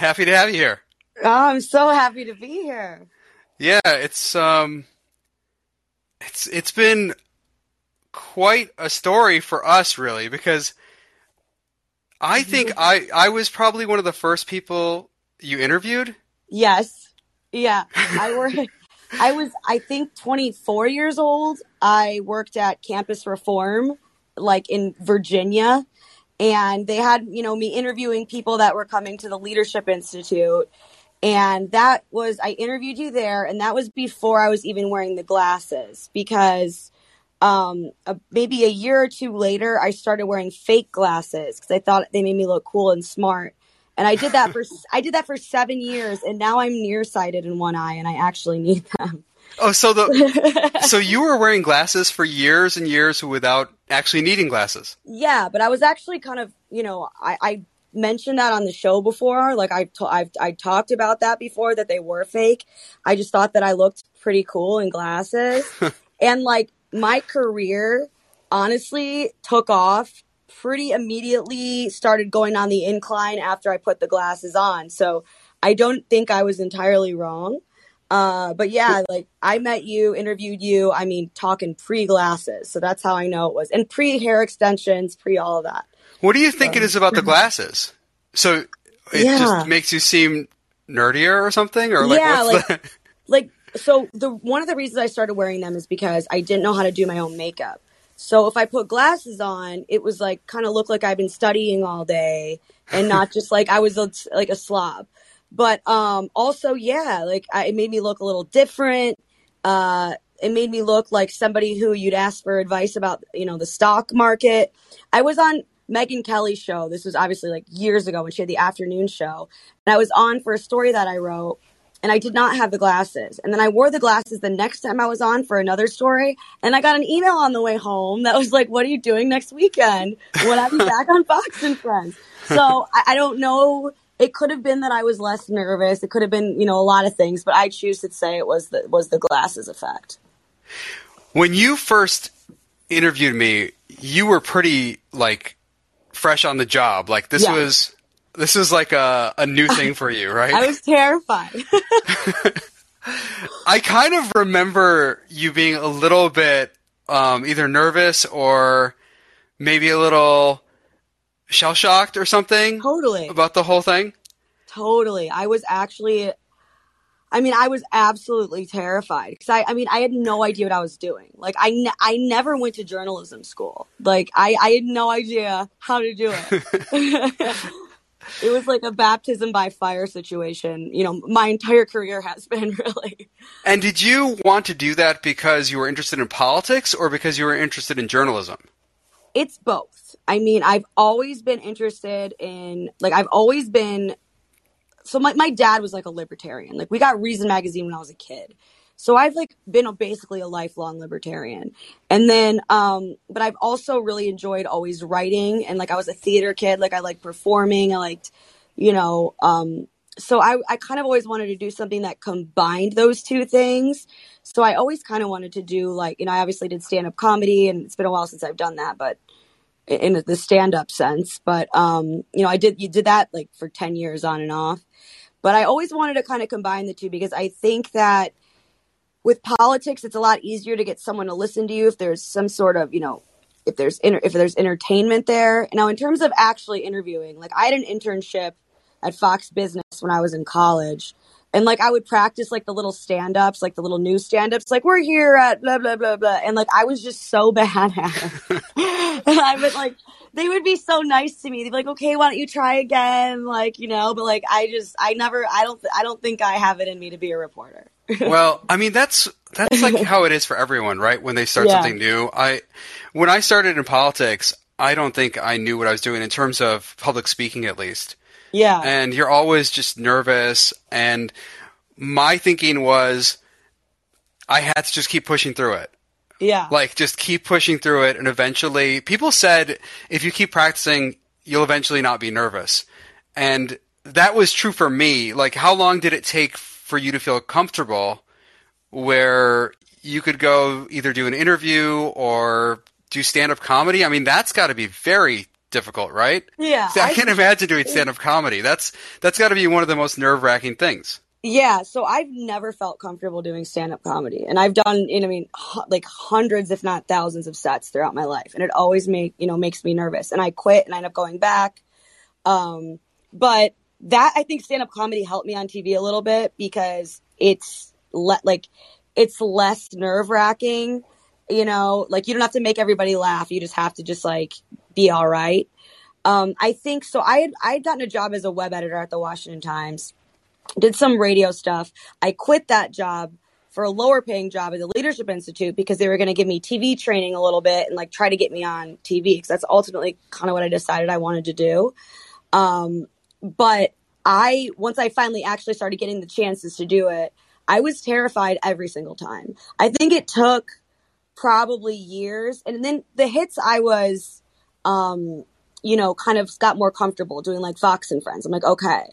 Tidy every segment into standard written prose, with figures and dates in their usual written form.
Happy to have you here. Oh, I'm so happy to be here. Yeah, it's been quite a story for us, really, because I think I was probably one of the first people you interviewed. Yes. Yeah. I was, I think, 24 years old. I worked at Campus Reform, like in Virginia, and they had, you know, me interviewing people that were coming to the Leadership Institute. And that was, I interviewed you there, and that was before I was even wearing the glasses, because maybe a year or two later, I started wearing fake glasses because I thought they made me look cool and smart. And I did that for 7 years, and now I'm nearsighted in one eye, and I actually need them. Oh, so you were wearing glasses for years and years without actually needing glasses. Yeah, but I was actually kind of, you know, I mentioned that on the show before. Like I talked about that before, that they were fake. I just thought that I looked pretty cool in glasses, and like my career honestly took off pretty immediately, started going on the incline after I put the glasses on. So I don't think I was entirely wrong. But yeah, like I met you, interviewed you, I mean, talking pre-glasses. So that's how I know it was. And pre-hair extensions, pre-all of that. What do you think it is about the glasses? So it just makes you seem nerdier or something? Or like, yeah, what's like, so one of the reasons I started wearing them is because I didn't know how to do my own makeup. So if I put glasses on, it was like kind of looked like I've been studying all day and not just like I was like a slob. But also, yeah, like it made me look a little different. It made me look like somebody who you'd ask for advice about, you know, the stock market. I was on Megyn Kelly's show. This was obviously like years ago when she had the afternoon show. And I was on for a story that I wrote. And I did not have the glasses. And then I wore the glasses the next time I was on for another story. And I got an email on the way home that was like, what are you doing next weekend? Will I be back on Fox and Friends? So I don't know. It could have been that I was less nervous. It could have been, you know, a lot of things. But I choose to say it was the glasses effect. When you first interviewed me, you were pretty, like, fresh on the job. Like, this was... This is like a new thing for you, right? I was terrified. I kind of remember you being a little bit either nervous or maybe a little shell-shocked or something. Totally. About the whole thing. Totally. I was absolutely terrified because I had no idea what I was doing. Like I never went to journalism school. Like I had no idea how to do it. It was like a baptism by fire situation. You know, my entire career has been, really. And did you want to do that because you were interested in politics or because you were interested in journalism? It's both. I mean, I've always been interested in, like, so my dad was like a libertarian. Like, we got Reason Magazine when I was a kid. So I've like been basically a lifelong libertarian. And then, but I've also really enjoyed always writing. And like, I was a theater kid. Like I liked performing. I liked, you know, so I kind of always wanted to do something that combined those two things. So I always kind of wanted to do like, you know, I obviously did stand-up comedy and it's been a while since I've done that, but in the stand-up sense, but, you know, you did that like for 10 years on and off, but I always wanted to kind of combine the two because I think that, with politics, it's a lot easier to get someone to listen to you if there's some sort of, you know, if there's entertainment there. Now, in terms of actually interviewing, like I had an internship at Fox Business when I was in college. And like I would practice like the little stand-ups, like the little news stand-ups, like we're here at blah, blah, blah, blah. And like I was just so bad at it. And I would like, they would be so nice to me. They'd be like, okay, why don't you try again? Like, you know, but like I don't think I have it in me to be a reporter. Well, I mean, that's like how it is for everyone, right? When they start something new. When I started in politics, I don't think I knew what I was doing in terms of public speaking, at least. Yeah. And you're always just nervous. And my thinking was I had to just keep pushing through it. Yeah. Like just keep pushing through it. And eventually people said, if you keep practicing, you'll eventually not be nervous. And that was true for me. Like how long did it take for you to feel comfortable where you could go either do an interview or do stand-up comedy? I mean, that's got to be very difficult, right? Yeah. See, I can't imagine doing stand-up comedy. That's got to be one of the most nerve-wracking things. Yeah, so I've never felt comfortable doing stand-up comedy. And I've done, hundreds, if not thousands of sets throughout my life. And it always makes me nervous. And I quit and I end up going back. But that, I think stand-up comedy helped me on TV a little bit because it's less nerve-wracking, you don't have to make everybody laugh. You just have to be all right. I think so. I had gotten a job as a web editor at the Washington Times. Did some radio stuff. I quit that job for a lower paying job at the Leadership Institute because they were going to give me TV training a little bit and try to get me on TV. Because that's ultimately kind of what I decided I wanted to do. But once I finally actually started getting the chances to do it, I was terrified every single time. I think it took probably years. And then the hits I was, kind of got more comfortable doing Fox and Friends. I'm like, okay.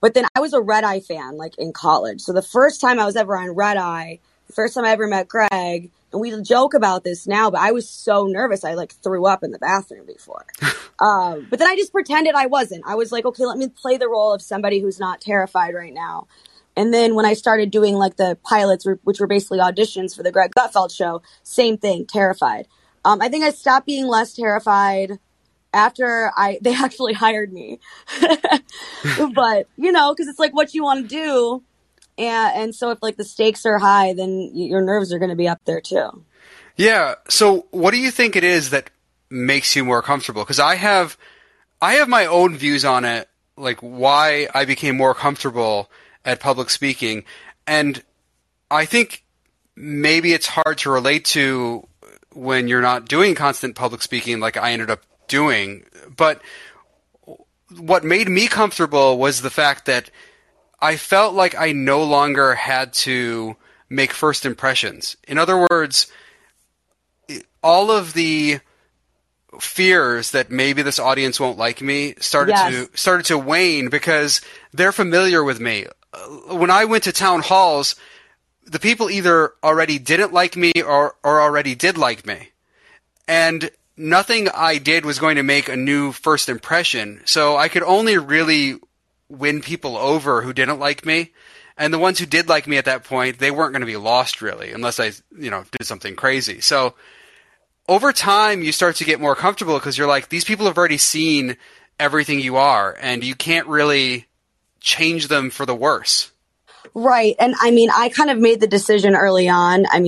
But then I was a Red Eye fan, in college. So the first time I was ever on Red Eye, the first time I ever met Greg, and we joke about this now, but I was so nervous. I threw up in the bathroom before. But then I just pretended I wasn't. I was like, okay, let me play the role of somebody who's not terrified right now. And then when I started doing the pilots, which were basically auditions for the Greg Gutfeld show, same thing, terrified. I think I stopped being less terrified after they actually hired me. But, because it's what you want to do. And so if the stakes are high, then your nerves are going to be up there too. Yeah. So what do you think it is that makes you more comfortable? Because I have my own views on it, why I became more comfortable at public speaking. And I think maybe it's hard to relate to when you're not doing constant public speaking like I ended up doing. But what made me comfortable was the fact that I felt like I no longer had to make first impressions. In other words, all of the fears that maybe this audience won't like me started to wane because they're familiar with me. When I went to town halls, the people either already didn't like me or already did like me. And nothing I did was going to make a new first impression. So I could only really win people over who didn't like me. And the ones who did like me at that point, they weren't going to be lost really, unless I, did something crazy. So over time you start to get more comfortable because you're these people have already seen everything you are and you can't really change them for the worse. Right. And I kind of made the decision early on. I'm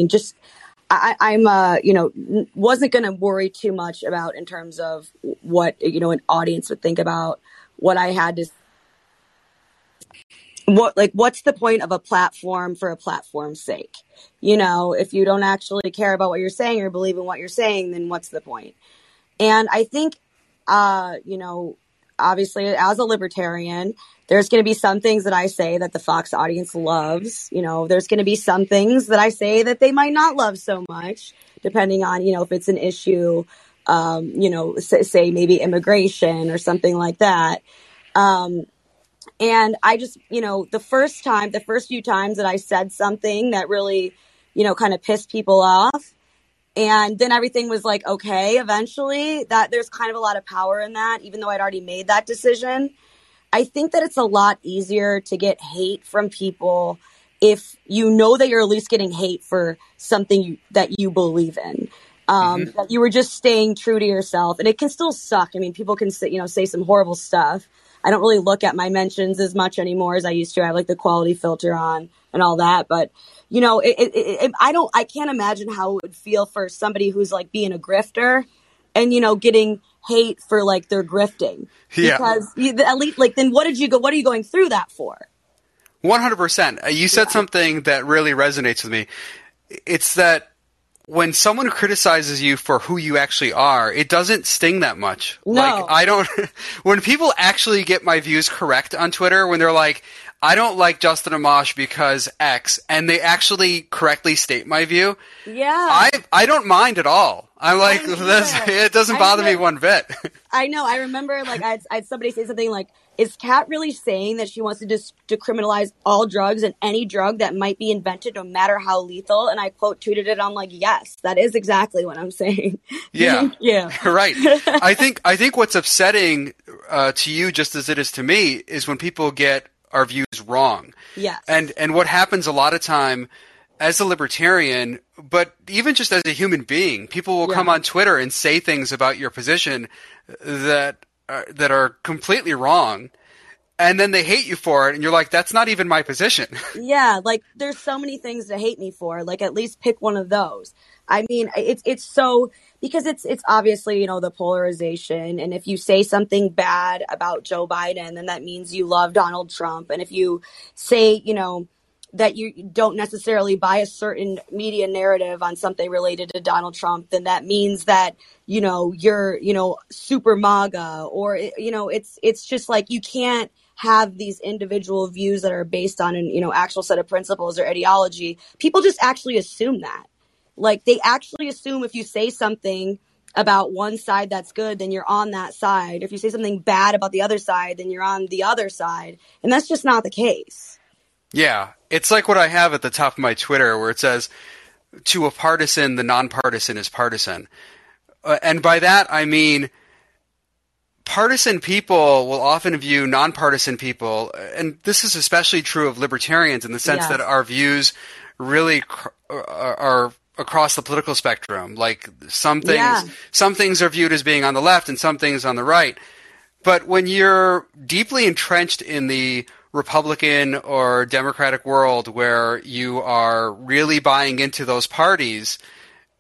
wasn't going to worry too much about in terms of what, an audience would think about what I had to, what's the point of a platform for a platform's sake? If you don't actually care about what you're saying or believe in what you're saying, then what's the point? And I think, obviously as a libertarian, there's going to be some things that I say that the Fox audience loves. There's going to be some things that I say that they might not love so much, depending on, if it's an issue, say maybe immigration or something like that. And I just, the first few times that I said something that really, kind of pissed people off. And then everything was okay, eventually, that there's kind of a lot of power in that, even though I'd already made that decision. I think that it's a lot easier to get hate from people if you know that you're at least getting hate for something that you believe in, that you were just staying true to yourself. And it can still suck. People can say some horrible stuff. I don't really look at my mentions as much anymore as I used to. I have the quality filter on and all that. But, I can't imagine how it would feel for somebody who's being a grifter and, getting hate for their grifting. Yeah. Because at least then what are you going through that for? 100%. You said something that really resonates with me. It's that when someone criticizes you for who you actually are, it doesn't sting that much. No. When people actually get my views correct on Twitter, when they're I don't like Justin Amash because X, and they actually correctly state my view. Yeah. I don't mind at all. I'm it doesn't bother me one bit. I know. I remember I had somebody say something Is Kat really saying that she wants to decriminalize all drugs and any drug that might be invented, no matter how lethal? And I quote tweeted it. I'm like, yes, that is exactly what I'm saying. Yeah. Yeah. Right. I think what's upsetting to you, just as it is to me, is when people get our views wrong. Yes. And what happens a lot of time as a libertarian, but even just as a human being, people will come on Twitter and say things about your position that are completely wrong, and then they hate you for it, and you're like, that's not even my position. Yeah, like, there's so many things to hate me for. Like, at least pick one of those. I mean, it's so, because it's obviously, you know, the polarization, and if you say something bad about Joe Biden, then that means you love Donald Trump, and if you say, you know, that you don't necessarily buy a certain media narrative on something related to Donald Trump, then that means that, you know, you're, you know, super MAGA, or, you know, it's just like, you can't have these individual views that are based on an, you know, actual set of principles or ideology. People just actually assume that. Like, they actually assume if you say something about one side that's good, then you're on that side. If you say something bad about the other side, then you're on the other side. And that's just not the case. Yeah. It's like what I have at the top of my Twitter, where it says, to a partisan, the nonpartisan is partisan. And by that, I mean, partisan people will often view nonpartisan people, and this is especially true of libertarians in the sense that our views really are across the political spectrum. Like, some things are viewed as being on the left and some things on the right. But when you're deeply entrenched in the Republican or Democratic world, where you are really buying into those parties,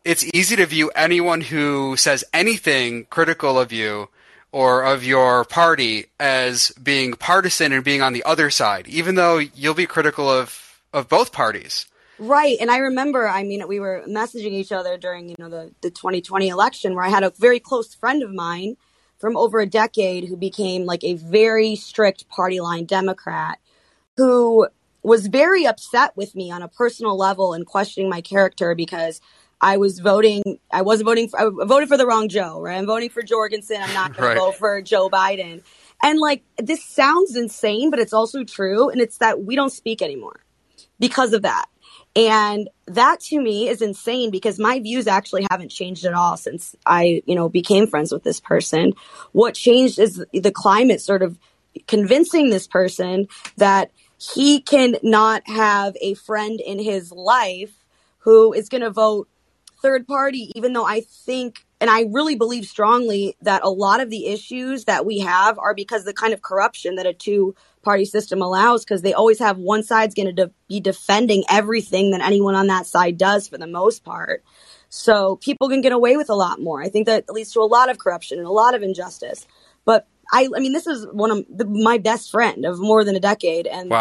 it's easy to view anyone who says anything critical of you or of your party as being partisan and being on the other side, even though you'll be critical of both parties. Right. And I remember, I mean, we were messaging each other during, you know, the 2020 election, where I had a very close friend of mine from over a decade who became like a very strict party line Democrat, who was very upset with me on a personal level and questioning my character because I voted for the wrong Joe, right? I'm voting for Jorgensen. I'm not going to vote for Joe Biden. And like, this sounds insane, but it's also true. And it's that we don't speak anymore because of that. And that to me is insane, because my views actually haven't changed at all since I, you know, became friends with this person. What changed is the climate sort of convincing this person that he can not have a friend in his life who is going to vote third party, even though I think, and I really believe strongly, that a lot of the issues that we have are because of the kind of corruption that a two-party system allows, because they always have one side's going to be defending everything that anyone on that side does for the most part. So people can get away with a lot more. I think that leads to a lot of corruption and a lot of injustice. But I mean, this is one of my best friend of more than a decade, and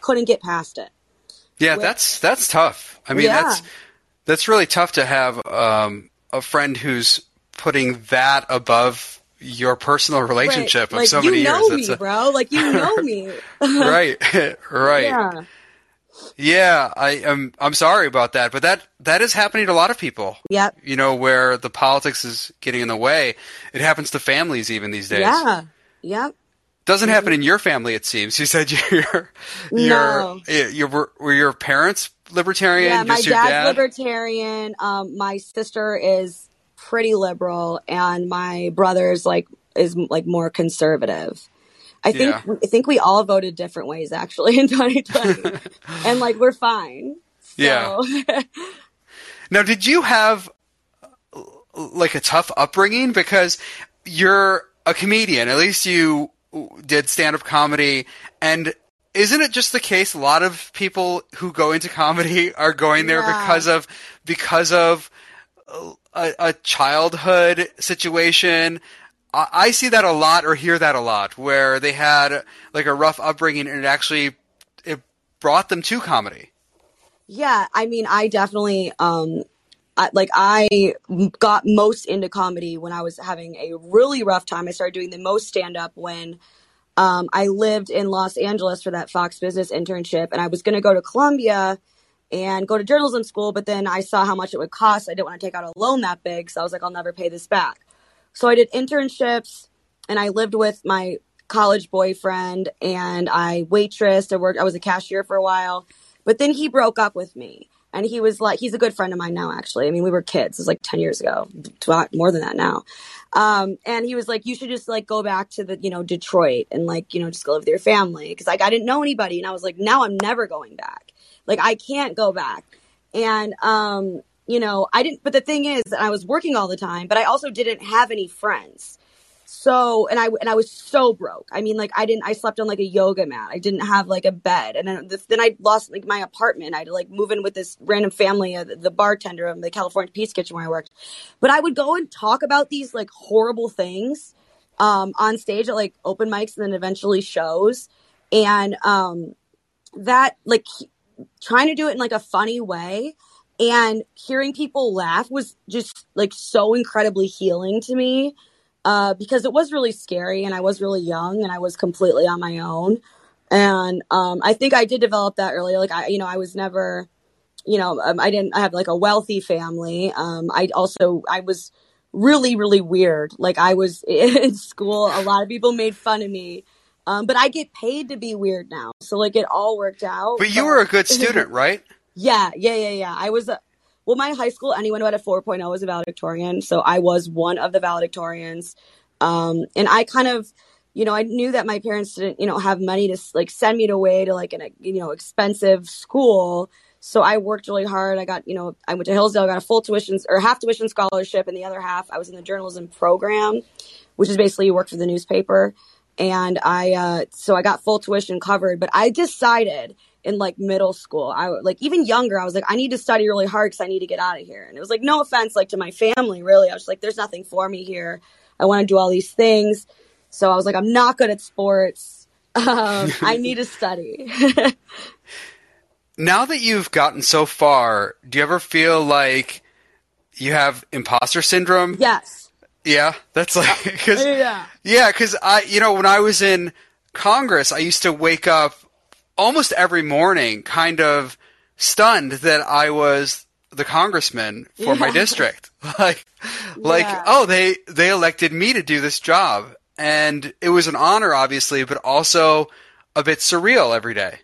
couldn't get past it. Yeah, that's tough. I mean, that's really tough to have a friend who's putting that above your personal relationship of so many years. Like, you know me, bro. Like, you know me. Right. Yeah. Yeah. I'm sorry about that, but that is happening to a lot of people. Yep. You know, where the politics is getting in the way. It happens to families even these days. Yeah. Yep. Doesn't happen in your family, it seems. You said were your parents libertarian? Yeah, my dad's libertarian. My sister is pretty liberal, and my brother's is more conservative. I think we all voted different ways actually in 2020, and like, we're fine. So. Yeah. Now, did you have like a tough upbringing, because you're a comedian? At least you did stand-up comedy, and isn't it just the case a lot of people who go into comedy are going there because of a childhood situation? I see that a lot, or hear that a lot, where they had like a rough upbringing and it brought them to comedy. Yeah, I mean, I definitely I got most into comedy when I was having a really rough time. I started doing the most stand-up when I lived in Los Angeles for that Fox Business internship. And I was going to go to Columbia and go to journalism school, but then I saw how much it would cost. I didn't want to take out a loan that big, so I was like, I'll never pay this back. So I did internships, and I lived with my college boyfriend, and I waitressed. I was a cashier for a while, but then he broke up with me. And he was like, he's a good friend of mine now, actually. I mean, we were kids. It was like 10 years ago, more than that now. And he was like, you should just like go back to the, Detroit and like, just go live with your family. Cause like, I didn't know anybody. And I was like, now I'm never going back. Like, I can't go back. And, I didn't, but the thing is that I was working all the time, but I also didn't have any friends. So, and I was so broke. I mean, like I slept on like a yoga mat. I didn't have like a bed. And then I lost like my apartment. I had to like move in with this random family, the bartender of the California Peace Kitchen where I worked. But I would go and talk about these like horrible things, on stage at like open mics and then eventually shows. And, that like trying to do it in like a funny way and hearing people laugh was just like so incredibly healing to me. Because it was really scary and I was really young and I was completely on my own. And, I think I did develop that earlier. Like I was never, I have like a wealthy family. I was really, really weird. Like I was in school, a lot of people made fun of me. But I get paid to be weird now. So like it all worked out. But you were a good student, right? Yeah. I was Well, my high school, anyone who had a 4.0 was a valedictorian. So I was one of the valedictorians. And I kind of, I knew that my parents didn't, have money to like send me away to like an, expensive school. So I worked really hard. I got, I went to Hillsdale, got a full tuition or half tuition scholarship. And the other half, I was in the journalism program, which is basically you work for the newspaper. And I got full tuition covered, but I decided in like middle school, even younger, I was like, I need to study really hard because I need to get out of here. And it was like, no offense, like to my family, really. I was just like, there's nothing for me here. I want to do all these things. So I was like, I'm not good at sports. I need to study. Now that you've gotten so far, do you ever feel like you have imposter syndrome? Yes. Yeah. That's like, because when I was in Congress, I used to wake up almost every morning kind of stunned that I was the congressman for my district. They elected me to do this job. And it was an honor, obviously, but also a bit surreal every day.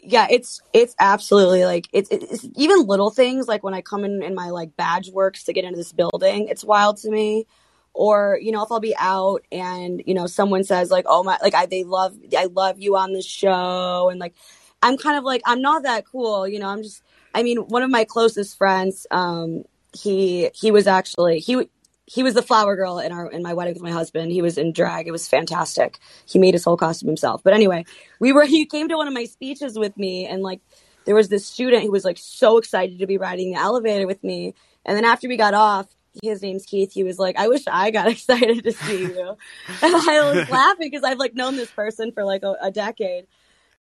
Yeah, it's absolutely like it's even little things like when I come in my like badge works to get into this building. It's wild to me. Or, if I'll be out and, someone says like, oh my, like I love you on the show. And like, I'm kind of like, I'm not that cool. One of my closest friends, he was the flower girl in my wedding with my husband. He was in drag. It was fantastic. He made his whole costume himself. But anyway, he came to one of my speeches with me and like, there was this student who was like so excited to be riding the elevator with me. And then after we got off, his name's Keith. He was like, I wish I got excited to see you. And I was laughing because I've like known this person for like a decade.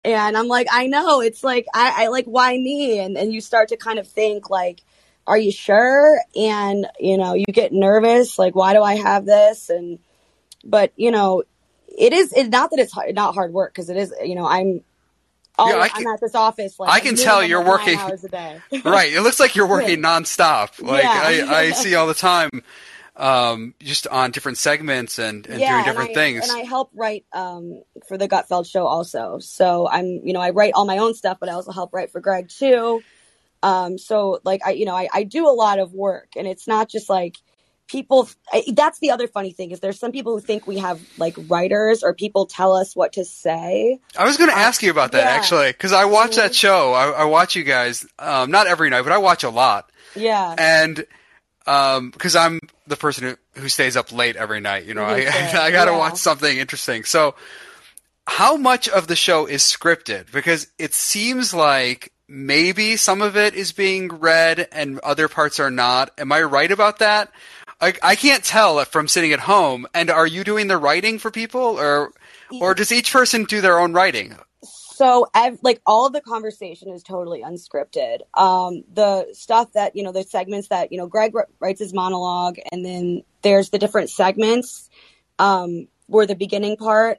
And I'm like, I know, it's like, I like, why me? And you start to kind of think like, are you sure? And, you get nervous. Like, why do I have this? And, but it's not that it's not hard work. Cause it is, I'm at this office. Like, I can tell you're working hours a day. Right. It looks like you're working nonstop. Like I see all the time, just on different segments and doing different things. And I help write, for the Gutfeld show also. So I'm, I write all my own stuff, but I also help write for Greg too. So like I do a lot of work and it's not just like people. That's the other funny thing is there's some people who think we have like writers or people tell us what to say. I was going to ask you about that actually, because I watch that show. I watch you guys, not every night, but I watch a lot. Yeah. And because I'm the person who stays up late every night, I got to watch something interesting. So how much of the show is scripted? Because it seems like maybe some of it is being read and other parts are not. Am I right about that? I can't tell from sitting at home. And are you doing the writing for people or does each person do their own writing? So all of the conversation is totally unscripted. The stuff that, the segments that, Greg writes his monologue and then there's the different segments, where the beginning part,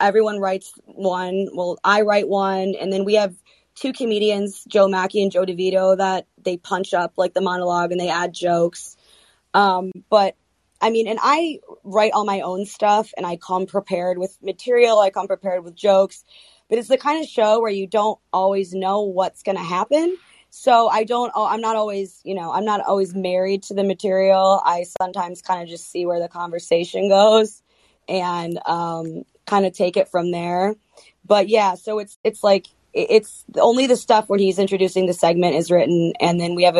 everyone writes one. Well, I write one. And then we have two comedians, Joe Mackey and Joe DeVito, that they punch up like the monologue and they add jokes. But I mean, and I write all my own stuff and I come prepared with material. I come prepared with jokes. But it's the kind of show where you don't always know what's going to happen. So I'm not always married to the material. I sometimes kind of just see where the conversation goes and kind of take it from there. But yeah, so it's only the stuff when he's introducing the segment is written. And then we have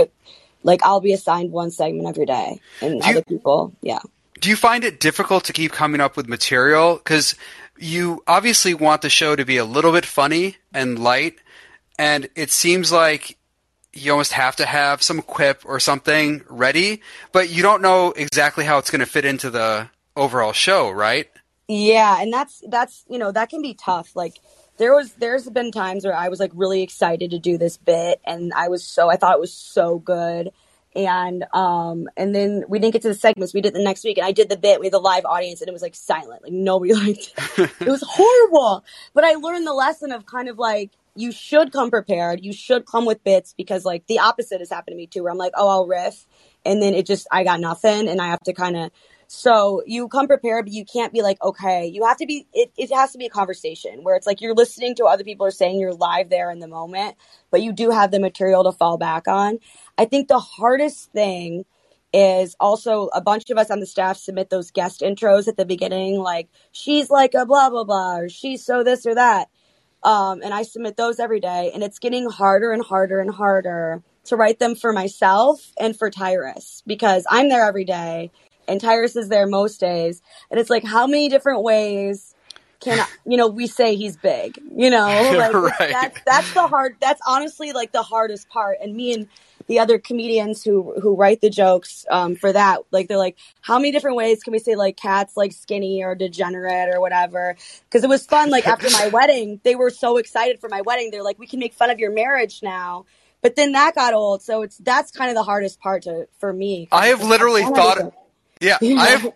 I'll be assigned one segment every day and other people. Yeah. Do you find it difficult to keep coming up with material? Because you obviously want the show to be a little bit funny and light. And it seems like you almost have to have some quip or something ready, but you don't know exactly how it's going to fit into the overall show, right? Yeah. And that's, that can be tough. Like, there's been times where I was like really excited to do this bit and I thought it was so good. And then we didn't get to the segments. We did the next week and I did the bit. We had a live audience and it was like silent. Like nobody liked it. It was horrible. But I learned the lesson of kind of like, you should come prepared. You should come with bits because like the opposite has happened to me too, where I'm like, oh, I'll riff. And then I got nothing and I have to so you come prepared, but you can't be like, okay, you have to be, it has to be a conversation where it's like, you're listening to what other people are saying, you're live there in the moment, but you do have the material to fall back on. I think the hardest thing is also a bunch of us on the staff submit those guest intros at the beginning. Like she's like a blah, blah, blah, or she's so this or that. And I submit those every day and it's getting harder and harder and harder to write them for myself and for Tyrus because I'm there every day. And Tyrus is there most days. And it's like, how many different ways can, we say he's big, like right. That's honestly like the hardest part. And me and the other comedians who write the jokes for that, like, they're like, how many different ways can we say like Cat's like skinny or degenerate or whatever? Cause it was fun. Like after my wedding, they were so excited for my wedding. They're like, we can make fun of your marriage now. But then that got old. So that's kind of the hardest part for me. I have literally thought. Yeah,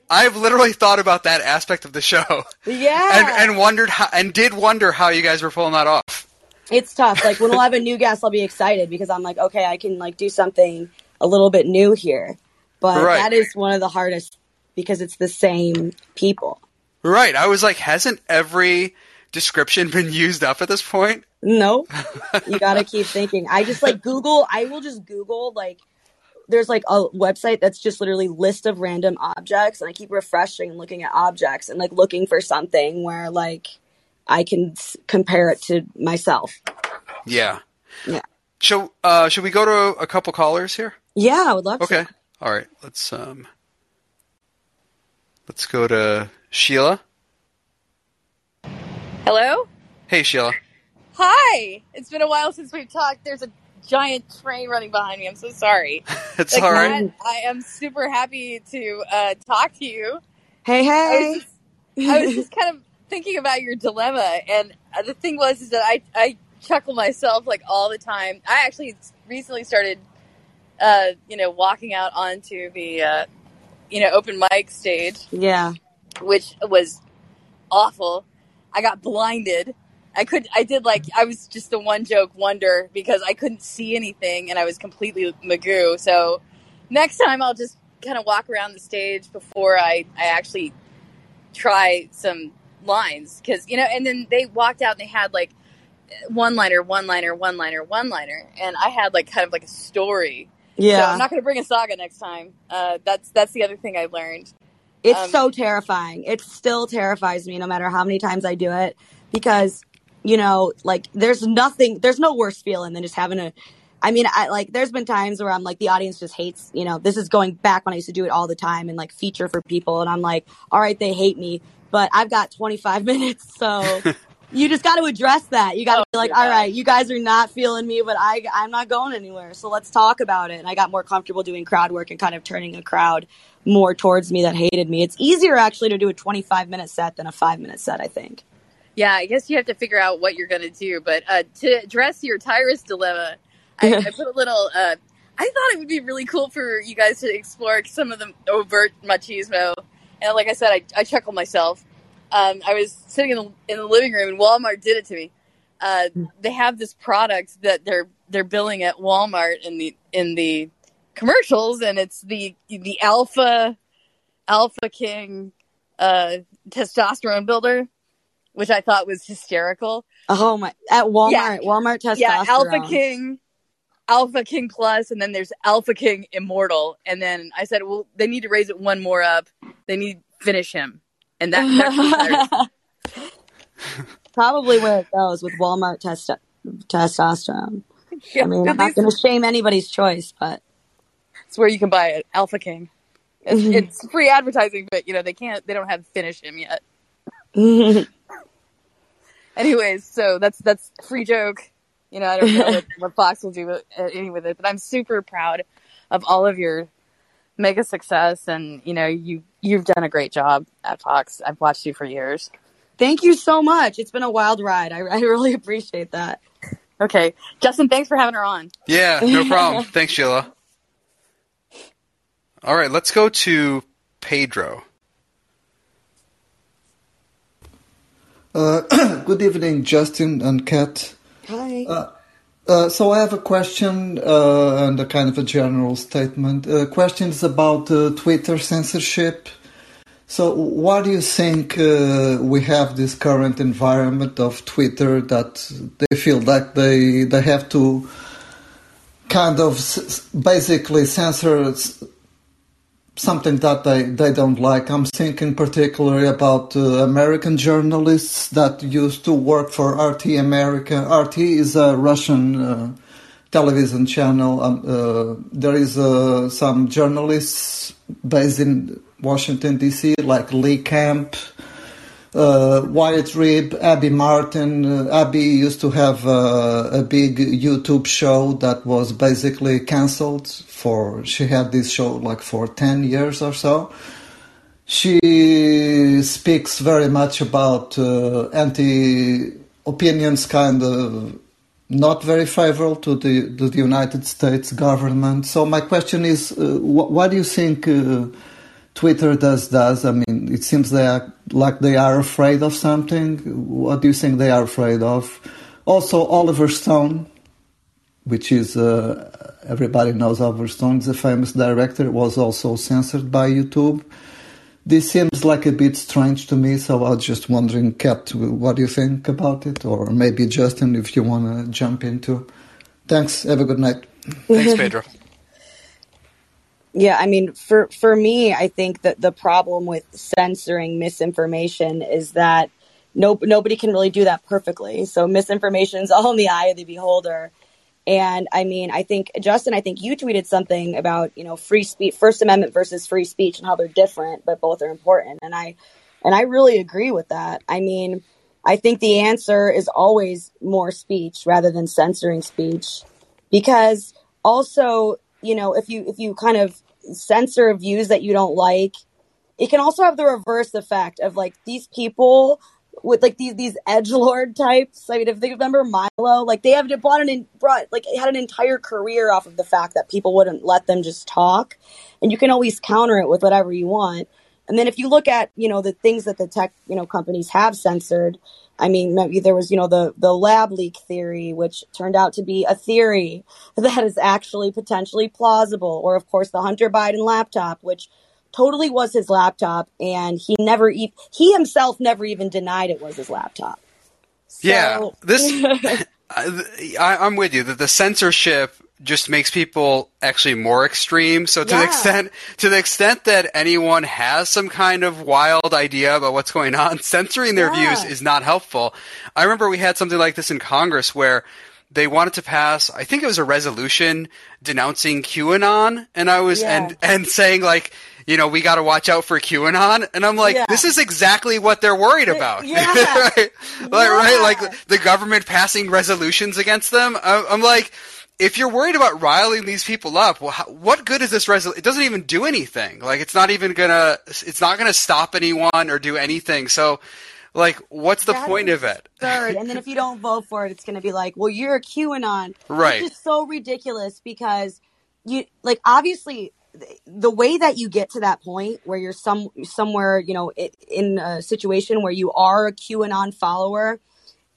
I've literally thought about that aspect of the show. Yeah, and wondered how you guys were pulling that off. It's tough. Like when we'll have a new guest, I'll be excited because I'm like, okay, I can like do something a little bit new here. But right. That is one of the hardest because it's the same people. Right. I was like, hasn't every description been used up at this point? No, you got to keep thinking. I just like Google. I will just Google like. There's like a website that's just literally list of random objects. And I keep refreshing and looking at objects and like looking for something where like I can compare it to myself. Yeah. Yeah. So should we go to a couple callers here? Yeah, I would love to. Okay. All right. Let's go to Sheila. Hello. Hey, Sheila. Hi. It's been a while since we've talked. There's a giant train running behind me. I'm so sorry. It's like, all right. Matt, I am super happy to talk to you. Hey. I was just kind of thinking about your dilemma, and the thing was is that I chuckle myself like all the time. I actually recently started, walking out onto the, open mic stage. Yeah, which was awful. I got blinded. I was just the one joke wonder because I couldn't see anything and I was completely Magoo. So next time I'll just kind of walk around the stage before I actually try some lines. Cause and then they walked out and they had like one liner. And I had like kind of like a story. Yeah. So I'm not going to bring a saga next time. That's the other thing I learned. It's so terrifying. It still terrifies me no matter how many times I do it because there's no worse feeling than just having there's been times where I'm like, the audience just hates, this is going back when I used to do it all the time and like feature for people. And I'm like, all right, they hate me, but I've got 25 minutes. So you just got to address that. You got to be like, all right, you guys are not feeling me, but I'm not going anywhere. So let's talk about it. And I got more comfortable doing crowd work and kind of turning a crowd more towards me that hated me. It's easier actually to do a 25-minute set than a 5-minute set, I think. Yeah, I guess you have to figure out what you're going to do. But to address your Tyrus dilemma, I put a little... I thought it would be really cool for you guys to explore some of the overt machismo. And like I said, I chuckled myself. I was sitting in the living room, and Walmart did it to me. They have this product that they're billing at Walmart in the commercials, and it's the Alpha Alpha King testosterone builder, which I thought was hysterical. Oh my! At Walmart, yeah. Walmart testosterone. Yeah, Alpha King Plus, and then there's Alpha King Immortal. And then I said, well, they need to raise it one more up. They need to finish him, and that's probably where it goes with Walmart testosterone. Yeah, I mean, I'm not going to shame anybody's choice, but it's where you can buy it. Alpha King. It's free advertising, but you know they don't have finish him yet. Anyways, so that's a free joke. You know, I don't know what Fox will do with it, but I'm super proud of all of your mega success, and you know you've done a great job at Fox. I've watched you for years. Thank you so much. It's been a wild ride. I really appreciate that. Okay, Justin, thanks for having her on. Yeah, no problem. Thanks, Sheila. All right, let's go to Pedro. Good evening, Justin and Kat. Hi. So I have a question and a kind of a general statement. Questions about Twitter censorship. So why do you think we have this current environment of Twitter that they feel like they have to kind of basically censor something that they don't like? I'm thinking particularly about American journalists that used to work for RT America. RT is a Russian television channel. There is some journalists based in Washington, D.C., like Lee Camp, Wyatt Rib, Abby Martin. Abby used to have a big YouTube show that was basically canceled she had this show like for 10 years or so. She speaks very much about anti-opinions, kind of not very favorable to the United States government. So my question is, why do you think Twitter does? I mean, it seems they are afraid of something. What do you think they are afraid of? Also, Oliver Stone, which is everybody knows Oliver Stone, the famous director, was also censored by YouTube. This seems like a bit strange to me, so I was just wondering, Kat, what do you think about it? Or maybe Justin, if you want to jump into. Thanks. Have a good night. Thanks, Pedro. Yeah, I mean, for me, I think that the problem with censoring misinformation is that nobody can really do that perfectly. So misinformation is all in the eye of the beholder. And I mean, I think, Justin, you tweeted something about, you know, free speech, First Amendment versus free speech, and how they're different, but both are important. And I really agree with that. I mean, I think the answer is always more speech rather than censoring speech, because also, you know, if you kind of censor views that you don't like, it can also have the reverse effect of like these people with like these edgelord types. I mean, if they remember Milo, like they have had an entire career off of the fact that people wouldn't let them just talk, and you can always counter it with whatever you want. And then if you look at, you know, the things that the tech, you know, companies have censored, I mean, maybe there was, you know, the lab leak theory, which turned out to be a theory that is actually potentially plausible. Or, of course, the Hunter Biden laptop, which totally was his laptop. And he himself never even denied it was his laptop. So, yeah, I'm with you that the censorship just makes people actually more extreme. So to the extent that anyone has some kind of wild idea about what's going on, censoring their views is not helpful. I remember we had something like this in Congress where they wanted to pass, I think it was a resolution denouncing QAnon, and I was and saying like, you know, we got to watch out for QAnon. And I'm like, this is exactly what they're worried about. Yeah. Like the government passing resolutions against them. I'm like, if you're worried about riling these people up, well, what good is this resolution? It doesn't even do anything. Like, it's not going to stop anyone or do anything. So, like, what's the point of it? And then if you don't vote for it, it's going to be like, well, you're a QAnon. Right. It's just so ridiculous because obviously the way that you get to that point where you're somewhere, you know, in a situation where you are a QAnon follower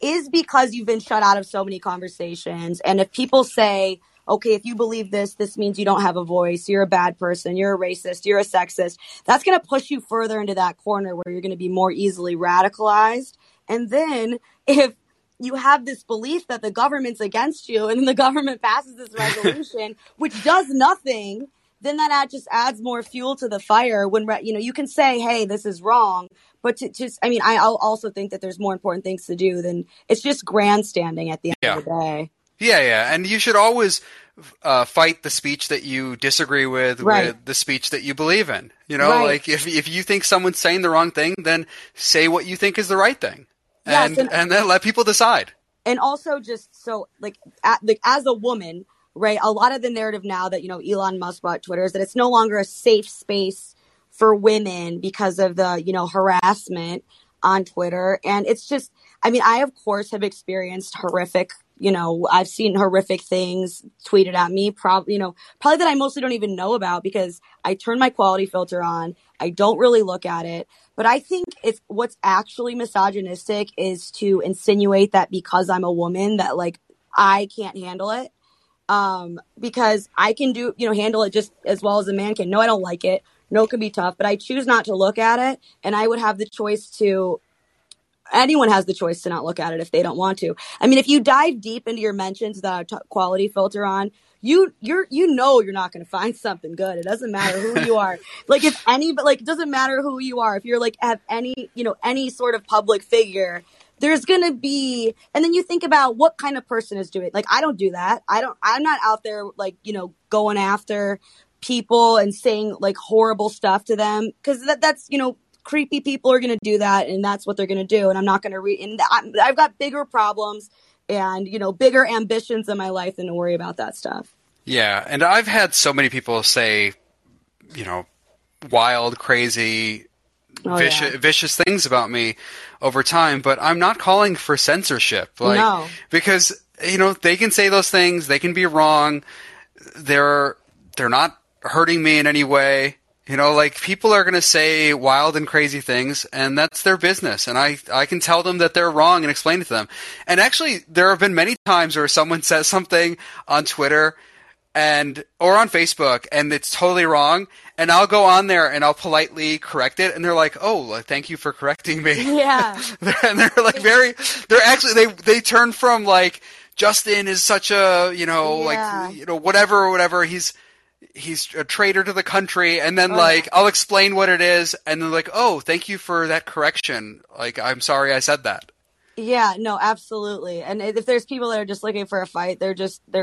is because you've been shut out of so many conversations. And if people say, okay, if you believe this, this means you don't have a voice. You're a bad person. You're a racist. You're a sexist. That's going to push you further into that corner where you're going to be more easily radicalized. And then if you have this belief that the government's against you and the government passes this resolution, which does nothing, then that just adds more fuel to the fire when, you know, you can say, hey, this is wrong. But to just, I mean, I also think that there's more important things to do than it's just grandstanding at the end of the day. Yeah. And you should always fight the speech that you disagree with the speech that you believe in. You know, like if you think someone's saying the wrong thing, then say what you think is the right thing. Yes, and then let people decide. And also just so like as a woman, right, a lot of the narrative now that, you know, Elon Musk bought Twitter is that it's no longer a safe space for women because of the, you know, harassment on Twitter. And it's just, I mean, I, of course, have experienced horrific, you know, I've seen horrific things tweeted at me, probably that I mostly don't even know about because I turn my quality filter on. I don't really look at it. But I think it's what's actually misogynistic is to insinuate that because I'm a woman that like I can't handle it because I can do, you know, handle it just as well as a man can. No, I don't like it. No, it can be tough, but I choose not to look at it. And I would have the choice to. Anyone has the choice to not look at it if they don't want to. I mean, if you dive deep into your mentions without a quality filter on, you're not going to find something good. It doesn't matter who you are. Like if any, but like, it doesn't matter who you are. If you're like have any, you know, any sort of public figure, there's going to be, and then you think about what kind of person is doing. Like, I don't do that. I'm not out there like, you know, going after people and saying like horrible stuff to them. Cause that's, you know, creepy people are going to do that, and that's what they're going to do. And I'm not going to read. And I've got bigger problems and, you know, bigger ambitions in my life than to worry about that stuff. Yeah. And I've had so many people say, you know, wild, crazy, vicious things about me over time, but I'm not calling for censorship. Like, no. Because, you know, they can say those things. They can be wrong. They're not hurting me in any way. You know, like people are going to say wild and crazy things, and that's their business. And I can tell them that they're wrong and explain it to them. And actually, there have been many times where someone says something on Twitter or on Facebook, and it's totally wrong. And I'll go on there and I'll politely correct it, and they're like, "Oh, thank you for correcting me." Yeah. And they're like they turn from like Justin is such a like whatever he's a traitor to the country. And then I'll explain what it is. And they're like, "Oh, thank you for that correction. Like, I'm sorry I said that." Yeah, no, absolutely. And if there's people that are just looking for a fight, they're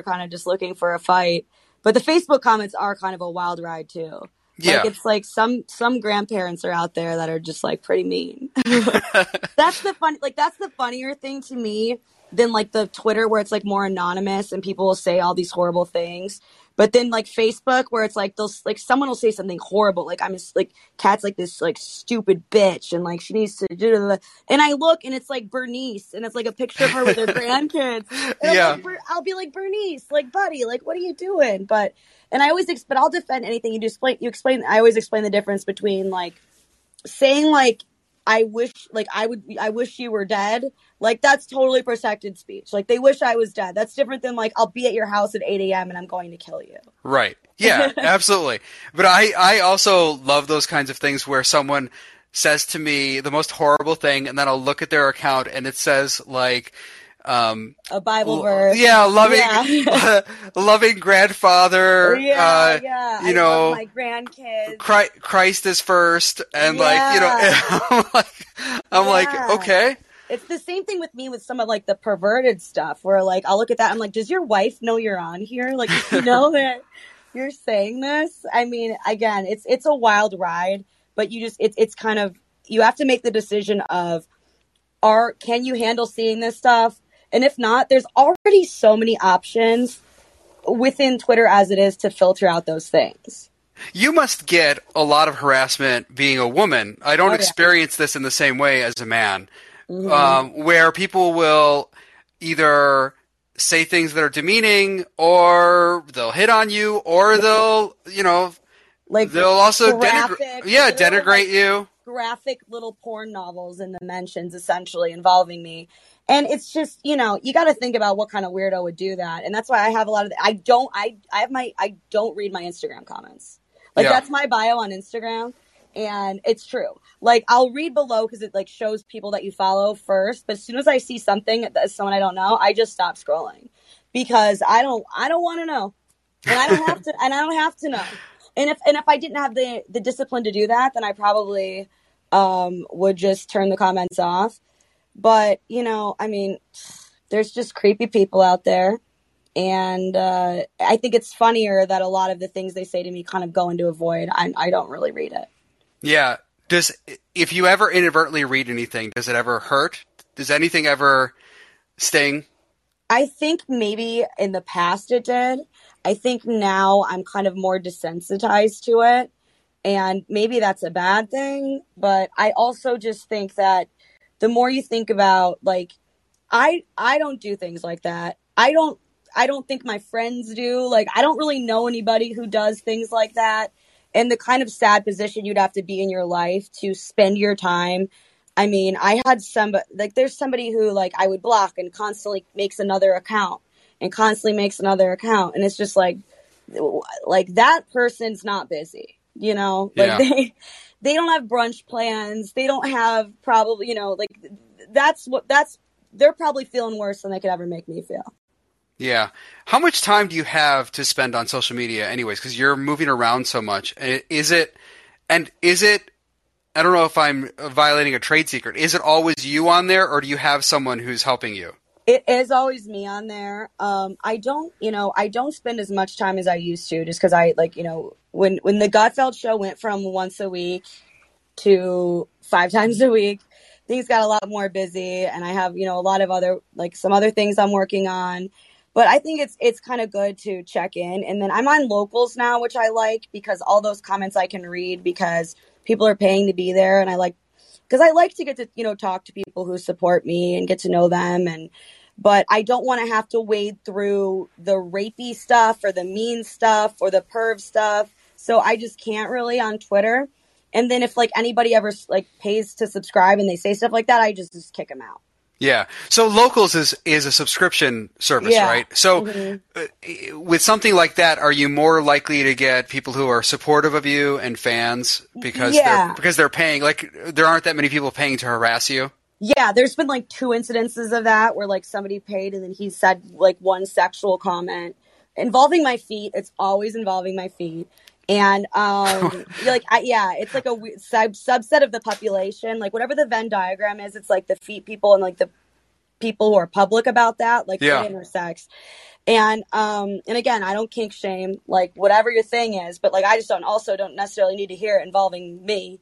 kind of just looking for a fight. But the Facebook comments are kind of a wild ride too. Yeah. Like it's like some grandparents are out there that are just like pretty mean. That's the funnier thing to me than like the Twitter where it's like more anonymous and people will say all these horrible things. But then like Facebook where it's like they'll like someone will say something horrible. Like I'm just like Kat's like this like stupid bitch and like she needs to do that. And I look and it's like Bernice and it's like a picture of her with her grandkids. And I'll be like, "Bernice, like buddy, like what are you doing?" And I always but I'll defend anything you do. I always explain the difference between like saying like I wish you were dead. Like, that's totally protected speech. Like, they wish I was dead. That's different than, like, I'll be at your house at 8 a.m. and I'm going to kill you. Right. Yeah, absolutely. But I also love those kinds of things where someone says to me the most horrible thing, and then I'll look at their account and it says, like, a Bible verse. Yeah, loving grandfather. You know, love my grandkids. Christ is first. And, and I'm like, okay. It's the same thing with me with some of like the perverted stuff where like I'll look at that. I'm like, does your wife know you're on here? Like, does she know that you're saying this? I mean, again, it's a wild ride, but you just it's kind of you have to make the decision of can you handle seeing this stuff? And if not, there's already so many options within Twitter as it is to filter out those things. You must get a lot of harassment being a woman. I don't experience this in the same way as a man. Mm-hmm. Where people will either say things that are demeaning or they'll hit on you or they'll, you know, like they'll also denigrate you. Graphic little porn novels and the mentions essentially involving me. And it's just, you know, you got to think about what kind of weirdo would do that. And that's why I have a lot of, I don't read my Instagram comments. Like, yeah, that's my bio on Instagram. And it's true. Like, I'll read below because it like shows people that you follow first. But as soon as I see something that's someone I don't know, I just stop scrolling because I don't want to know. And I don't have to know. And if I didn't have the discipline to do that, then I probably would just turn the comments off. But, you know, I mean, there's just creepy people out there. And I think it's funnier that a lot of the things they say to me kind of go into a void. I don't really read it. Yeah. If you ever inadvertently read anything, does it ever hurt? Does anything ever sting? I think maybe in the past it did. I think now I'm kind of more desensitized to it. And maybe that's a bad thing. But I also just think that the more you think about, like, I don't do things like that. I don't think my friends do. Like, I don't really know anybody who does things like that. And the kind of sad position you'd have to be in your life to spend your time. I mean, I had somebody, like, there's somebody who, like, I would block and constantly makes another account and constantly makes another account. And it's just like that person's not busy, you know? Like, yeah. They don't have brunch plans. They don't have probably, you know, like, they're probably feeling worse than they could ever make me feel. Yeah. How much time do you have to spend on social media anyways? Because you're moving around so much. Is it, I don't know if I'm violating a trade secret, is it always you on there or do you have someone who's helping you? It is always me on there. I don't spend as much time as I used to just because I, like, you know, when the Gutfeld show went from once a week to 5 times a week, things got a lot more busy and I have, you know, a lot of other, like, some other things I'm working on. But I think it's kind of good to check in. And then I'm on Locals now, which I like because all those comments I can read because people are paying to be there. And I like, because I like to get to, you know, talk to people who support me and get to know them. But I don't want to have to wade through the rapey stuff or the mean stuff or the perv stuff. So I just can't really on Twitter. And then if, like, anybody ever, like, pays to subscribe and they say stuff like that, I just kick them out. Yeah. So Locals is a subscription service, yeah, right? So with something like that, are you more likely to get people who are supportive of you and fans because they're paying? Like, there aren't that many people paying to harass you. Yeah, there's been like 2 incidences of that where, like, somebody paid and then he said, like, one sexual comment involving my feet. It's always involving my feet. And it's like a subset of the population, like, whatever the Venn diagram is, it's like the feet people and, like, the people who are public about that, like, yeah, intersex. And again, I don't kink shame, like, whatever your thing is, but, like, I just don't necessarily need to hear it involving me.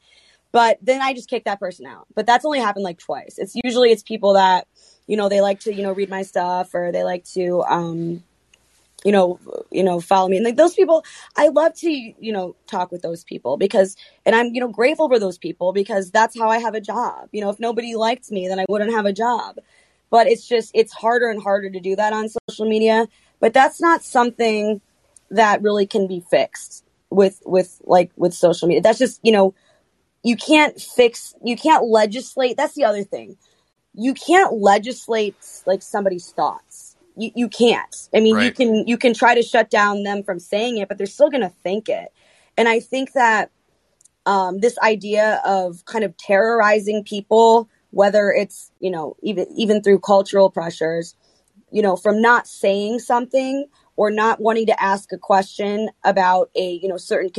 But then I just kick that person out. But that's only happened like twice. It's usually people that, you know, they like to, you know, read my stuff or they like to, you know, follow me. And, like, those people, I love to, you know, talk with those people because, and I'm, you know, grateful for those people because that's how I have a job. You know, if nobody liked me, then I wouldn't have a job. But it's just, it's harder and harder to do that on social media. But that's not something that really can be fixed with social media. That's just, you know, you can't legislate. That's the other thing. You can't legislate, like, somebody's thoughts. You can't. I mean, right. You can try to shut down them from saying it, but they're still going to think it. And I think that this idea of kind of terrorizing people, whether it's, you know, even through cultural pressures, you know, from not saying something or not wanting to ask a question about a, you know, certain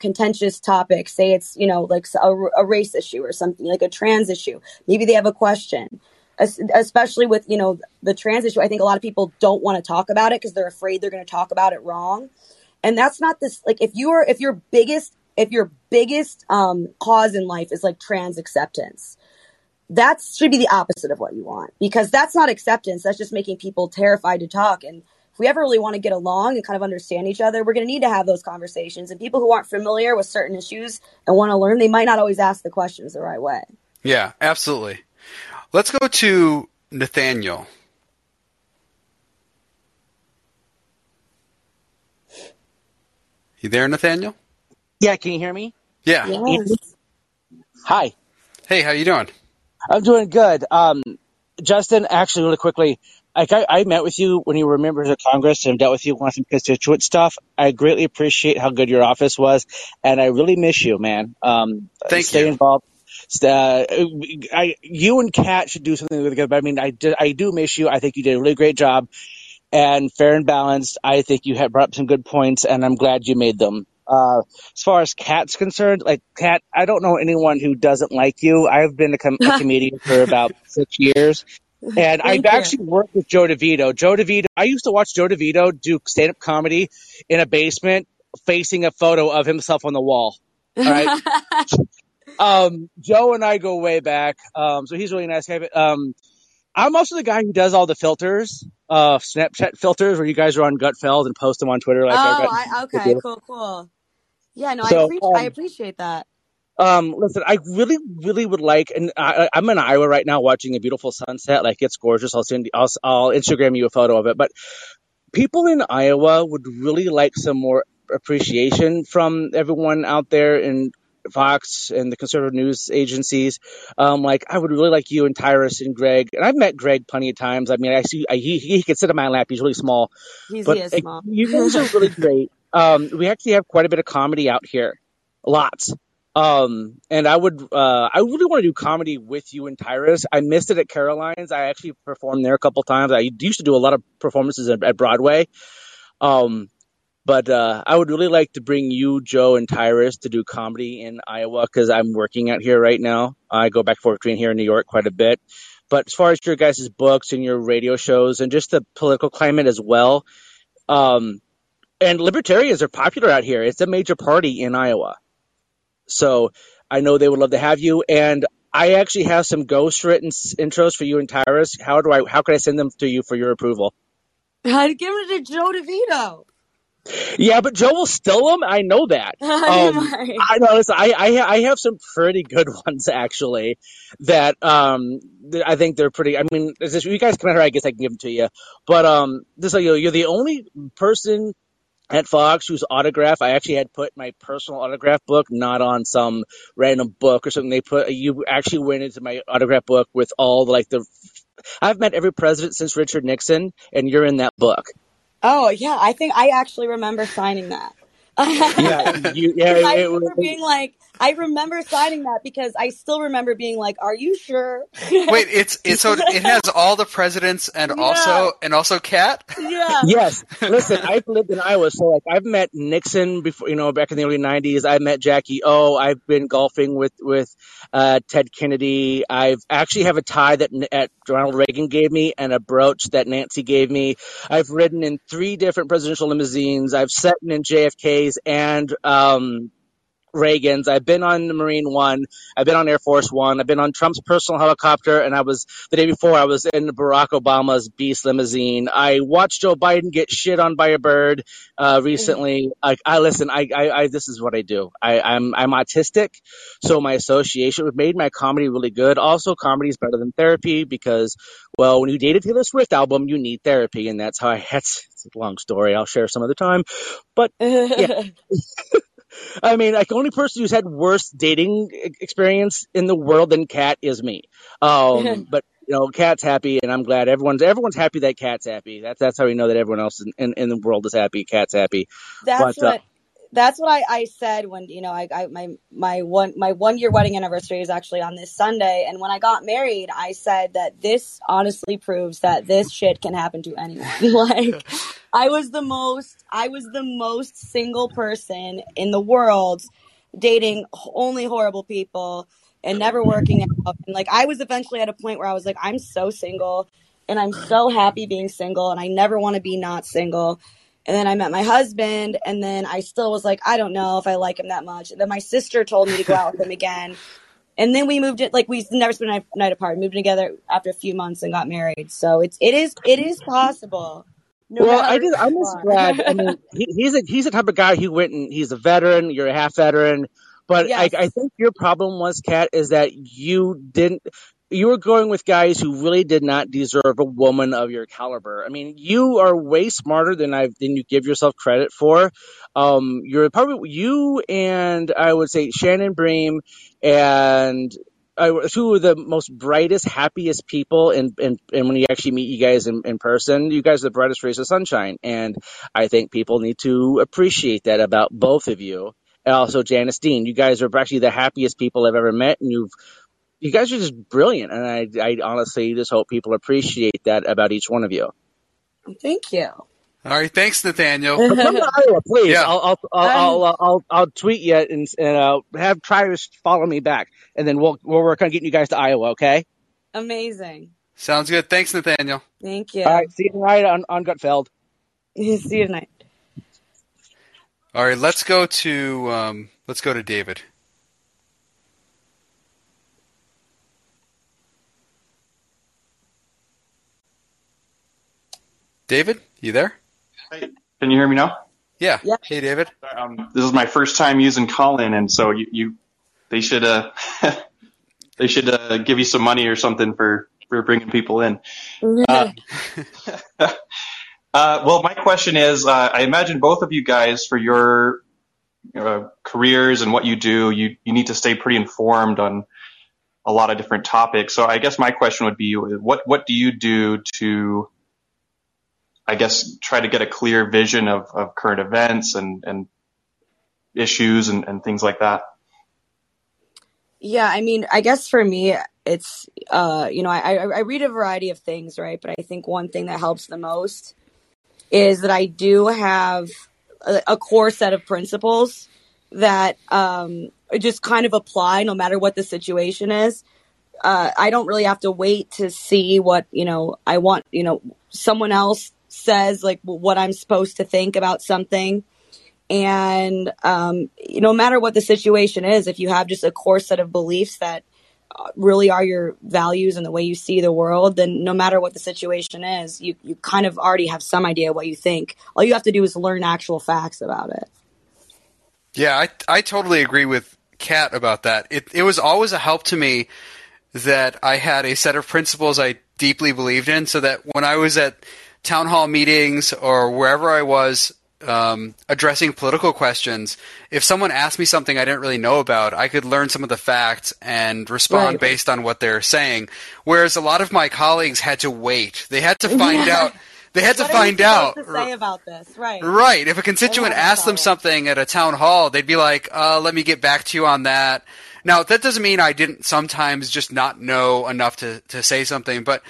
contentious topic, say it's, you know, like a race issue or something, like a trans issue. Maybe they have a question. Especially with, you know, the trans issue, I think a lot of people don't want to talk about it because they're afraid they're going to talk about it wrong. And that's not this, like, if your biggest cause in life is, like, trans acceptance, that should be the opposite of what you want, because that's not acceptance. That's just making people terrified to talk. And if we ever really want to get along and kind of understand each other, we're going to need to have those conversations. And people who aren't familiar with certain issues and want to learn, they might not always ask the questions the right way. Yeah, absolutely. Let's go to Nathaniel. You there, Nathaniel? Yeah, can you hear me? Yeah. Yes. Hi. Hey, how you doing? I'm doing good. Justin, actually, really quickly, I met with you when you were a member of Congress and dealt with you on some constituent stuff. I greatly appreciate how good your office was, and I really miss you, man. Thank you. Stay involved. You and Kat should do something together. But I mean, I do miss you. I think you did a really great job, and fair and balanced. I think you had brought up some good points, and I'm glad you made them. As far as Kat's concerned, like Kat, I don't know anyone who doesn't like you. I've been a comedian for about 6 years. And I've actually worked with Joe DeVito. Joe DeVito, I used to watch Joe DeVito do stand-up comedy in a basement facing a photo of himself on the wall. All right. Joe and I go way back. So he's really nice guy. But, I'm also the guy who does all the filters, Snapchat filters where you guys are on Gutfeld and post them on Twitter. Okay. Cool. Yeah, no, so, I appreciate that. Listen, I really, really would like, and I'm in Iowa right now watching a beautiful sunset. Like, it's gorgeous. I'll Instagram you a photo of it. But people in Iowa would really like some more appreciation from everyone out there in Fox and the conservative news agencies. I would really like you and Tyrus and Greg. And I've met Greg plenty of times. I mean, he can sit on my lap. He's really small. He is small. You guys are really great. We actually have quite a bit of comedy out here. Lots. And I really want to do comedy with you and Tyrus. I missed it at Caroline's. I actually performed there a couple times. I used to do a lot of performances at Broadway. But I would really like to bring you, Joe, and Tyrus to do comedy in Iowa because I'm working out here right now. I go back and forth between here in New York quite a bit. But as far as your guys' books and your radio shows and just the political climate as well, and libertarians are popular out here. It's a major party in Iowa. So I know they would love to have you. And I actually have some ghostwritten intros for you and Tyrus. How can I send them to you for your approval? I'd give it to Joe DeVito. Yeah, but Joe will steal them. I know that. I know. Listen, I have some pretty good ones, actually, that I think they're pretty. I mean, you guys come out here, I guess I can give them to you. But just so you know, you're the only person at Fox whose autograph I actually had put my personal autograph book, not on some random book or something. You actually went into my autograph book with all I've met every president since Richard Nixon, and you're in that book. Oh yeah, I think I actually remember signing that. I remember signing that because I still remember being like, "Are you sure?" Wait, so it has all the presidents and also Kat? Yeah. Yes. Listen, I've lived in Iowa, so I've met Nixon before, back in the early 90s. I met Jackie O. I've been golfing with Ted Kennedy. I actually have a tie that Ronald Reagan gave me and a brooch that Nancy gave me. I've ridden in 3 different presidential limousines. I've sat in JFK's and Reagan's. I've been on the Marine One. I've been on Air Force One. I've been on Trump's personal helicopter. And the day before, I was in Barack Obama's Beast limousine. I watched Joe Biden get shit on by a bird recently. This is what I do. I'm autistic. So my association made my comedy really good. Also, comedy is better than therapy because, well, when you date a Taylor Swift album, you need therapy. And that's how it's a long story. I'll share some other time. But yeah. I mean, the only person who's had worse dating experience in the world than Kat is me. But Kat's happy, and I'm glad everyone's happy that Kat's happy. That's how we know that everyone else in the world is happy. Kat's happy. That's what I said when my 1 year wedding anniversary is actually on this Sunday, and when I got married, I said that this honestly proves that this shit can happen to anyone. I was the most single person in the world, dating only horrible people and never working out. And I was eventually at a point where I was like, I'm so single and I'm so happy being single and I never want to be not single. And then I met my husband and then I still was like, I don't know if I like him that much. And then my sister told me to go out with him again. And then we moved it. We never spent a night apart, moved together after a few months and got married. So it is possible. I'm just glad. I mean, he's the type of guy who went and he's a veteran. You're a half veteran, but yes. I think your problem was, Kat, is that you were going with guys who really did not deserve a woman of your caliber. I mean, you are way smarter than you give yourself credit for. You're probably you and I would say Shannon Bream and two of the most brightest, happiest people. And when you actually meet you guys in person, you guys are the brightest rays of sunshine. And I think people need to appreciate that about both of you. And also Janice Dean, you guys are actually the happiest people I've ever met. And you guys are just brilliant. And I honestly just hope people appreciate that about each one of you. Thank you. All right, thanks, Nathaniel. Come to Iowa, please. Yeah. I'll tweet you and have Travis follow me back, and then we'll work on getting you guys to Iowa. Okay. Amazing. Sounds good. Thanks, Nathaniel. Thank you. All right. See you tonight on Gutfeld. See you tonight. All right. Let's go to David. David, you there? Hey, can you hear me now? Yeah. Hey, David. This is my first time using call-in, and so they should give you some money or something for bringing people in. Well, my question is, I imagine both of you guys, for your careers and what you do, you need to stay pretty informed on a lot of different topics. So I guess my question would be, what do you do to, I guess, try to get a clear vision of current events and issues and things like that? Yeah, I mean, I guess for me, it's, I read a variety of things, right? But I think one thing that helps the most is that I do have a core set of principles that just kind of apply no matter what the situation is. I don't really have to wait to see what, I want, someone else says, like, what I'm supposed to think about something. And no matter what the situation is, if you have just a core set of beliefs that really are your values and the way you see the world, then no matter what the situation is, you kind of already have some idea what you think. All you have to do is learn actual facts about it. Yeah, I totally agree with Kat about that. It was always a help to me that I had a set of principles I deeply believed in, so that when I was at town hall meetings or wherever I was addressing political questions, if someone asked me something I didn't really know about, I could learn some of the facts and respond based on what they're saying. Whereas a lot of my colleagues had to wait. They had to find out. They had to find out. What are you supposed to say about this? Right. Right. If a constituent asked them something at a town hall, they'd be like, let me get back to you on that. Now, that doesn't mean I didn't sometimes just not know enough to say something, but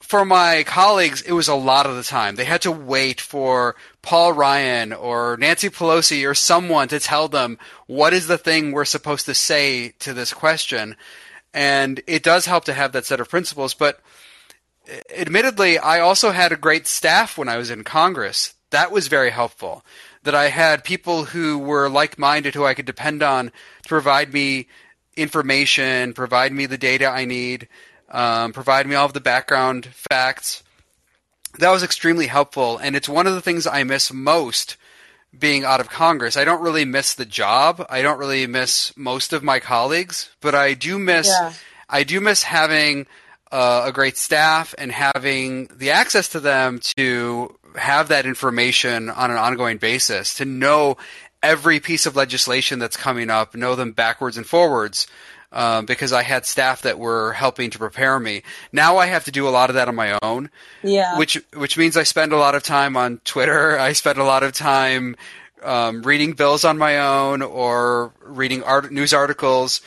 for my colleagues, it was a lot of the time. They had to wait for Paul Ryan or Nancy Pelosi or someone to tell them what is the thing we're supposed to say to this question. And it does help to have that set of principles. But admittedly, I also had a great staff when I was in Congress. That was very helpful. That I had people who were like-minded, who I could depend on to provide me information, provide me the data I need, provide me all of the background facts. That was extremely helpful, and it's one of the things I miss most being out of Congress. I don't really miss the job. I don't really miss most of my colleagues, but I do miss having a great staff and having the access to them to have that information on an ongoing basis, to know every piece of legislation that's coming up, know them backwards and forwards, because I had staff that were helping to prepare me. Now I have to do a lot of that on my own, which means I spend a lot of time on Twitter. I spend a lot of time reading bills on my own or reading news articles.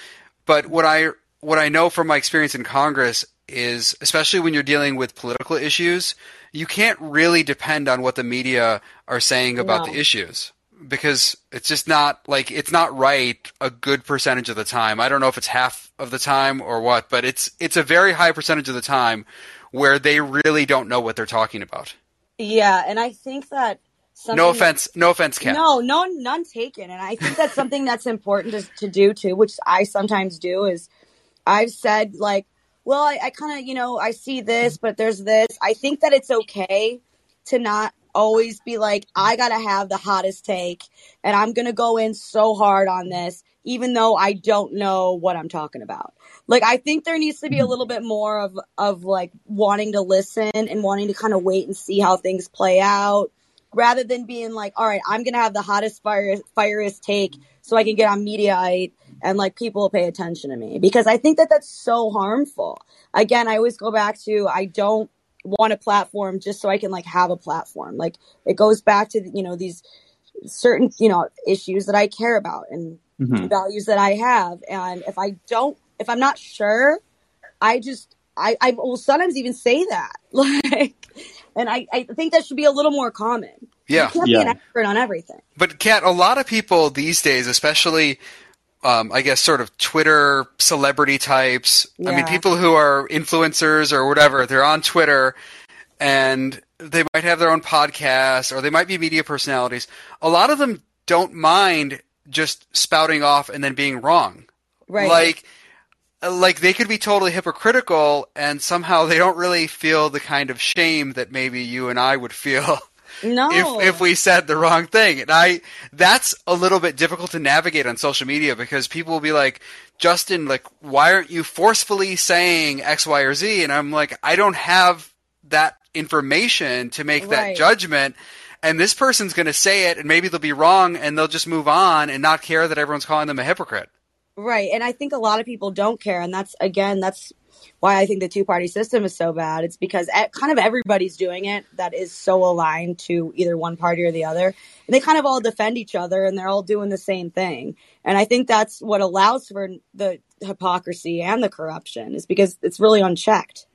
But what I know from my experience in Congress is, especially when you're dealing with political issues, you can't really depend on what the media are saying about the issues, because it's just not it's not right a good percentage of the time. I don't know if it's half of the time or what, but it's a very high percentage of the time where they really don't know what they're talking about. Yeah, and I think that no offense, Kat. No, none taken. And I think that's something that's important to do too, which I sometimes do, is I've said like, well, I kind of, I see this, but there's this. I think that it's okay to not always be like, I got to have the hottest take and I'm going to go in so hard on this, even though I don't know what I'm talking about. Like, I think there needs to be a little bit more of like wanting to listen and wanting to kind of wait and see how things play out, rather than being like, all right, I'm going to have the hottest, fieriest take so I can get on Mediaite and like people pay attention to me, because I think that that's so harmful. Again, I always go back to, I don't want a platform just so I can like have a platform. Like it goes back to, you know, these certain, you know, issues that I care about and values that I have. And if I don't, if I'm not sure, I just, I will sometimes even say that, like, and I think that should be a little more common. Yeah. You can't be an expert on everything. But Kat, a lot of people these days, especially, I guess sort of Twitter celebrity types. Yeah. I mean, people who are influencers or whatever, they're on Twitter and they might have their own podcast or they might be media personalities. A lot of them don't mind just spouting off and then being wrong. Right. Like they could be totally hypocritical and somehow they don't really feel the kind of shame that maybe you and I would feel. No. If we said the wrong thing. And that's a little bit difficult to navigate on social media, because people will be like, Justin, like, why aren't you forcefully saying X, Y, or Z? And I'm like, I don't have that information to make that judgment. And this person's going to say it and maybe they'll be wrong and they'll just move on and not care that everyone's calling them a hypocrite. Right. And I think a lot of people don't care. And that's, again, that's why I think the two-party system is so bad. It's because kind of everybody's doing it that is so aligned to either one party or the other. And they kind of all defend each other and they're all doing the same thing. And I think that's what allows for the hypocrisy and the corruption, is because it's really unchecked.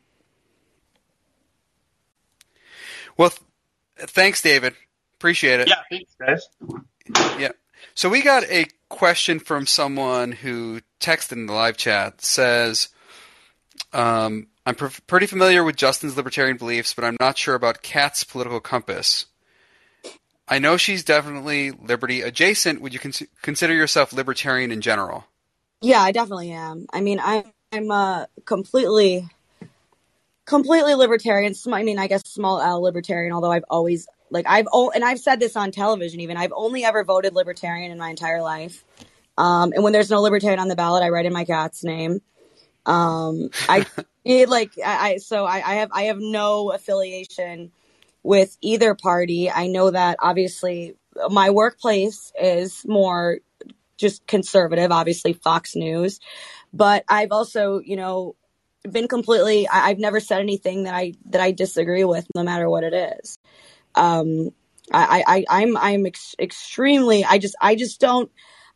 Well, thanks, David. Appreciate it. Yeah, thanks, guys. Yeah. So we got a question from someone who texted in the live chat, says... I'm pretty familiar with Justin's libertarian beliefs, but I'm not sure about Kat's political compass. I know she's definitely liberty adjacent. Would you consider yourself libertarian in general? Yeah, I definitely am. I mean, I'm completely libertarian. I mean, I guess small L libertarian, although I've always and I've said this on television even, I've only ever voted libertarian in my entire life. And when there's no libertarian on the ballot, I write in my cat's name. I have no affiliation with either party. I know that obviously my workplace is more just conservative, obviously Fox News, but I've also, you know, been completely, I've never said anything that I disagree with, no matter what it is. I'm extremely,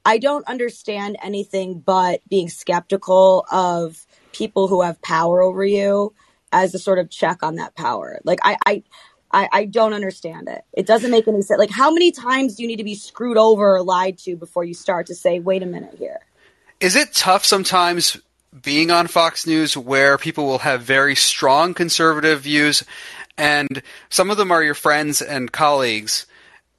I don't understand anything but being skeptical of people who have power over you as a sort of check on that power. Like, I don't understand it. It doesn't make any sense. Like, how many times do you need to be screwed over or lied to before you start to say, wait a minute here? Is it tough sometimes being on Fox News where people will have very strong conservative views and some of them are your friends and colleagues,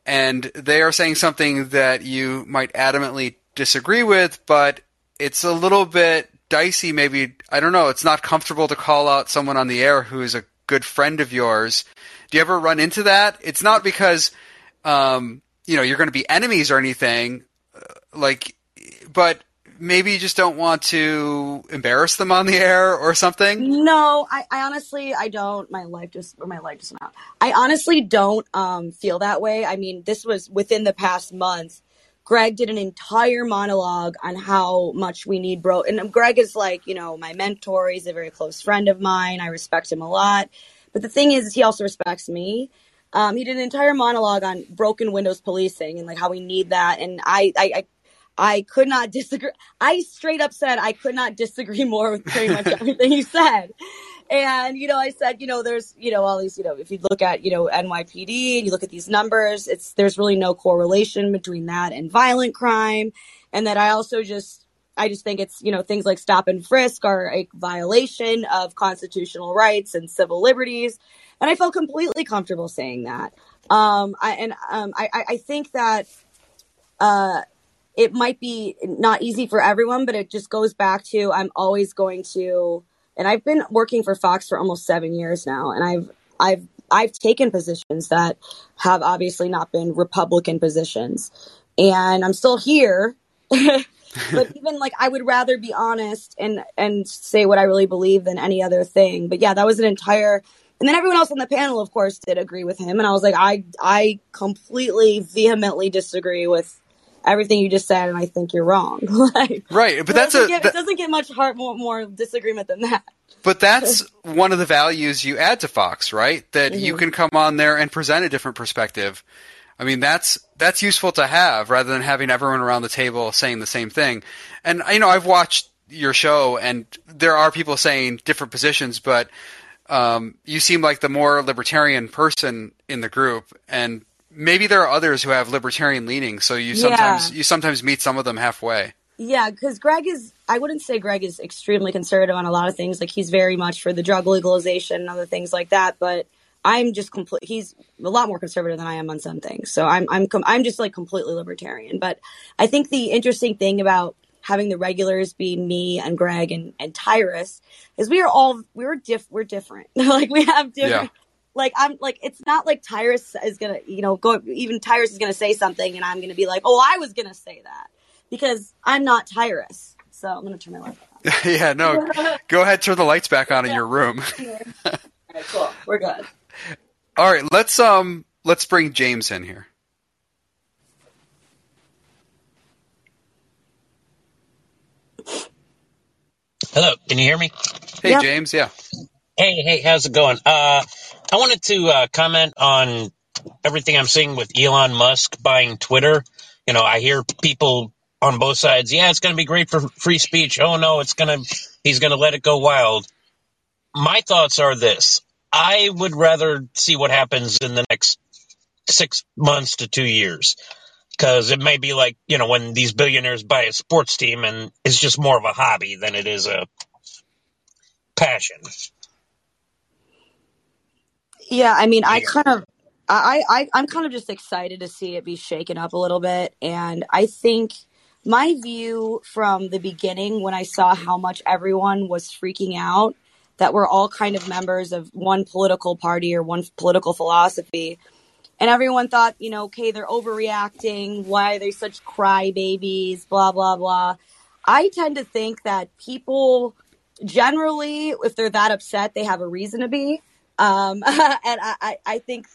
and they are saying something that you might adamantly disagree with, but it's a little bit dicey maybe. I don't know. It's not comfortable to call out someone on the air who is a good friend of yours. Do you ever run into that? It's not because, you know, you're going to be enemies or anything, but maybe you just don't want to embarrass them on the air or something? No, I honestly, I don't. My life just went out. I honestly don't feel that way. I mean, this was within the past month. Greg did an entire monologue on how much we need bro. And Greg is like, you know, my mentor. He's a very close friend of mine. I respect him a lot. But the thing is, he also respects me. He did an entire monologue on broken windows policing and like how we need that. And I could not disagree. I straight up said I could not disagree more with pretty much everything he said. And, you know, I said, you know, there's, you know, all these, you know, if you look at, you know, NYPD and you look at these numbers, there's really no correlation between that and violent crime. And that I also I just think it's, you know, things like stop and frisk are a violation of constitutional rights and civil liberties. And I felt completely comfortable saying that. I think that, it might be not easy for everyone, but it just goes back to I'm always going to, and I've been working for Fox for almost 7 years now, and I've taken positions that have obviously not been Republican positions, and I'm still here. But even like I would rather be honest and say what I really believe than any other thing. But yeah, that was an entire. And then everyone else on the panel, of course, did agree with him, and I was like, I completely vehemently disagree with everything you just said, and I think you're wrong. Like, right, but that's it doesn't get much more disagreement than that. But that's one of the values you add to Fox, right? That you can come on there and present a different perspective. I mean, that's useful to have rather than having everyone around the table saying the same thing. And you know, I've watched your show, and there are people saying different positions, but you seem like the more libertarian person in the group, and maybe there are others who have libertarian leanings. So you sometimes meet some of them halfway. Yeah, because I wouldn't say Greg is extremely conservative on a lot of things. Like, he's very much for the drug legalization and other things like that. But I'm just he's a lot more conservative than I am on some things. So I'm just like completely libertarian. But I think the interesting thing about having the regulars be me and Greg and Tyrus is we're different. Like, we have different. Yeah. Like, I'm like, it's not like Tyrus is going to, you know, Tyrus is going to say something and I'm going to be like, oh, I was going to say that, because I'm not Tyrus. So I'm going to turn my light back on. Yeah, no, go ahead. Turn the lights back on in your room. All right, cool. We're good. All right. Let's bring James in here. Hello. Can you hear me? Hey, yep. James. Yeah. Hey, how's it going? I wanted to comment on everything I'm seeing with Elon Musk buying Twitter. You know, I hear people on both sides. Yeah, it's going to be great for free speech. Oh, no, he's going to let it go wild. My thoughts are this. I would rather see what happens in the next 6 months to 2 years, because it may be like, you know, when these billionaires buy a sports team and it's just more of a hobby than it is a passion. Yeah, I mean, I'm kind of just excited to see it be shaken up a little bit. And I think my view from the beginning, when I saw how much everyone was freaking out, that we're all kind of members of one political party or one political philosophy, and everyone thought, you know, okay, they're overreacting. Why are they such crybabies? Blah, blah, blah. I tend to think that people generally, if they're that upset, they have a reason to be. And I think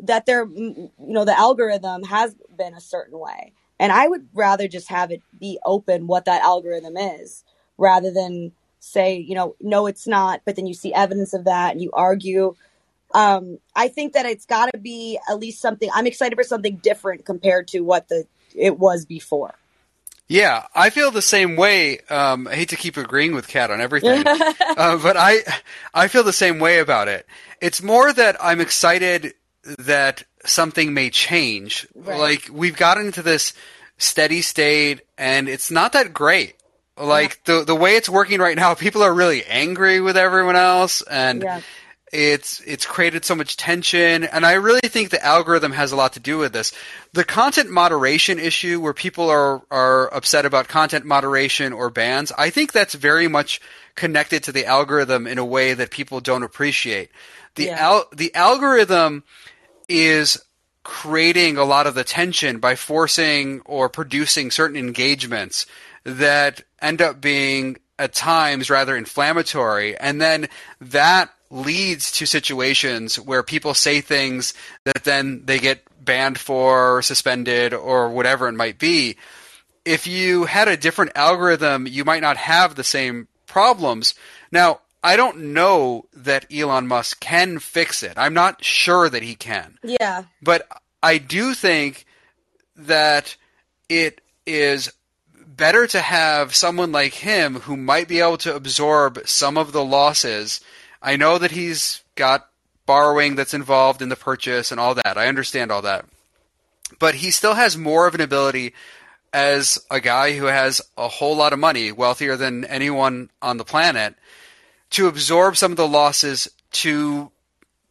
that the algorithm has been a certain way, and I would rather just have it be open what that algorithm is, rather than say, you know, no, it's not. But then you see evidence of that and you argue. I think that it's got to be at least something. I'm excited for something different compared to what it was before. Yeah, I feel the same way. I hate to keep agreeing with Kat on everything, but I feel the same way about it. It's more that I'm excited that something may change. Right. Like, we've gotten into this steady state, and it's not that great. Like, the way it's working right now, people are really angry with everyone else, and it's created so much tension. And I really think the algorithm has a lot to do with this. The content moderation issue, where people are upset about content moderation or bans, I think that's very much connected to the algorithm in a way that people don't appreciate. The algorithm is creating a lot of the tension by forcing or producing certain engagements that end up being at times rather inflammatory. And then that leads to situations where people say things that then they get banned for, or suspended, or whatever it might be. If you had a different algorithm, you might not have the same problems. Now, I don't know that Elon Musk can fix it. I'm not sure that he can. Yeah. But I do think that it is better to have someone like him who might be able to absorb some of the losses. I know that he's got borrowing that's involved in the purchase and all that. I understand all that. But he still has more of an ability as a guy who has a whole lot of money, wealthier than anyone on the planet, to absorb some of the losses, to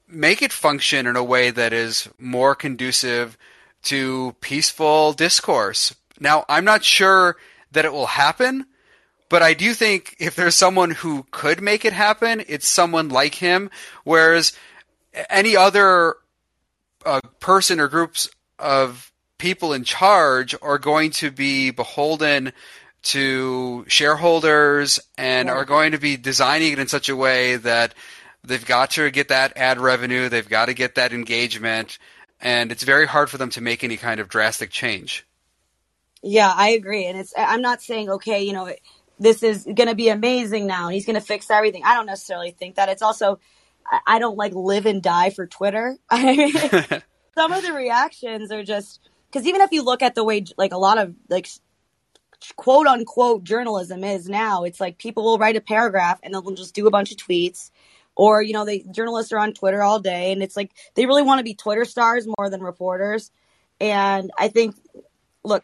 make it function in a way that is more conducive to peaceful discourse. Now, I'm not sure that it will happen, but I do think if there's someone who could make it happen, it's someone like him. Whereas any other person or groups of people in charge are going to be beholden to shareholders and are going to be designing it in such a way that they've got to get that ad revenue, they've got to get that engagement, and it's very hard for them to make any kind of drastic change. Yeah, I agree. And it's, I'm not saying, okay, you know, this is going to be amazing now, and he's going to fix everything. I don't necessarily think that. It's also, I don't like live and die for Twitter. I mean, some of the reactions are just, because even if you look at the way, like, a lot of, like, quote unquote journalism is now, it's like people will write a paragraph and they'll just do a bunch of tweets. Or, you know, the journalists are on Twitter all day, and it's like they really want to be Twitter stars more than reporters. And I think, look,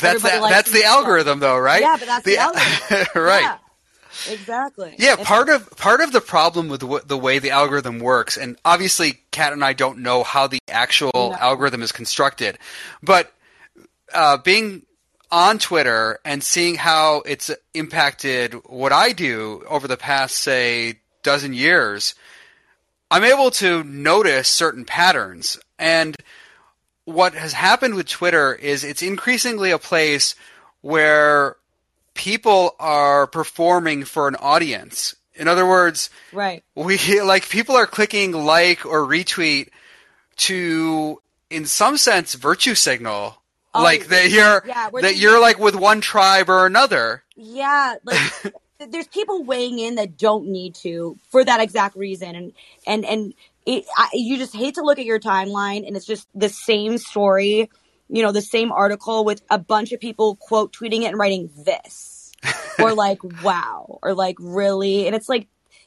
that's the algorithm, though, right? Yeah, but that's the algorithm. Right. Yeah. Exactly. Yeah, part of the problem with the way the algorithm works, and obviously Kat and I don't know how the actual algorithm is constructed, but being on Twitter and seeing how it's impacted what I do over the past, say, dozen years, I'm able to notice certain patterns. And what has happened with Twitter is it's increasingly a place where people are performing for an audience. In other words, right, people are clicking like or retweet to, in some sense, virtue signal. Oh, like you're like with one tribe or another. Yeah, like there's people weighing in that don't need to, for that exact reason, and you just hate to look at your timeline, and it's just the same story, you know, the same article with a bunch of people quote tweeting it and writing this, or like wow, or like really, and it's like,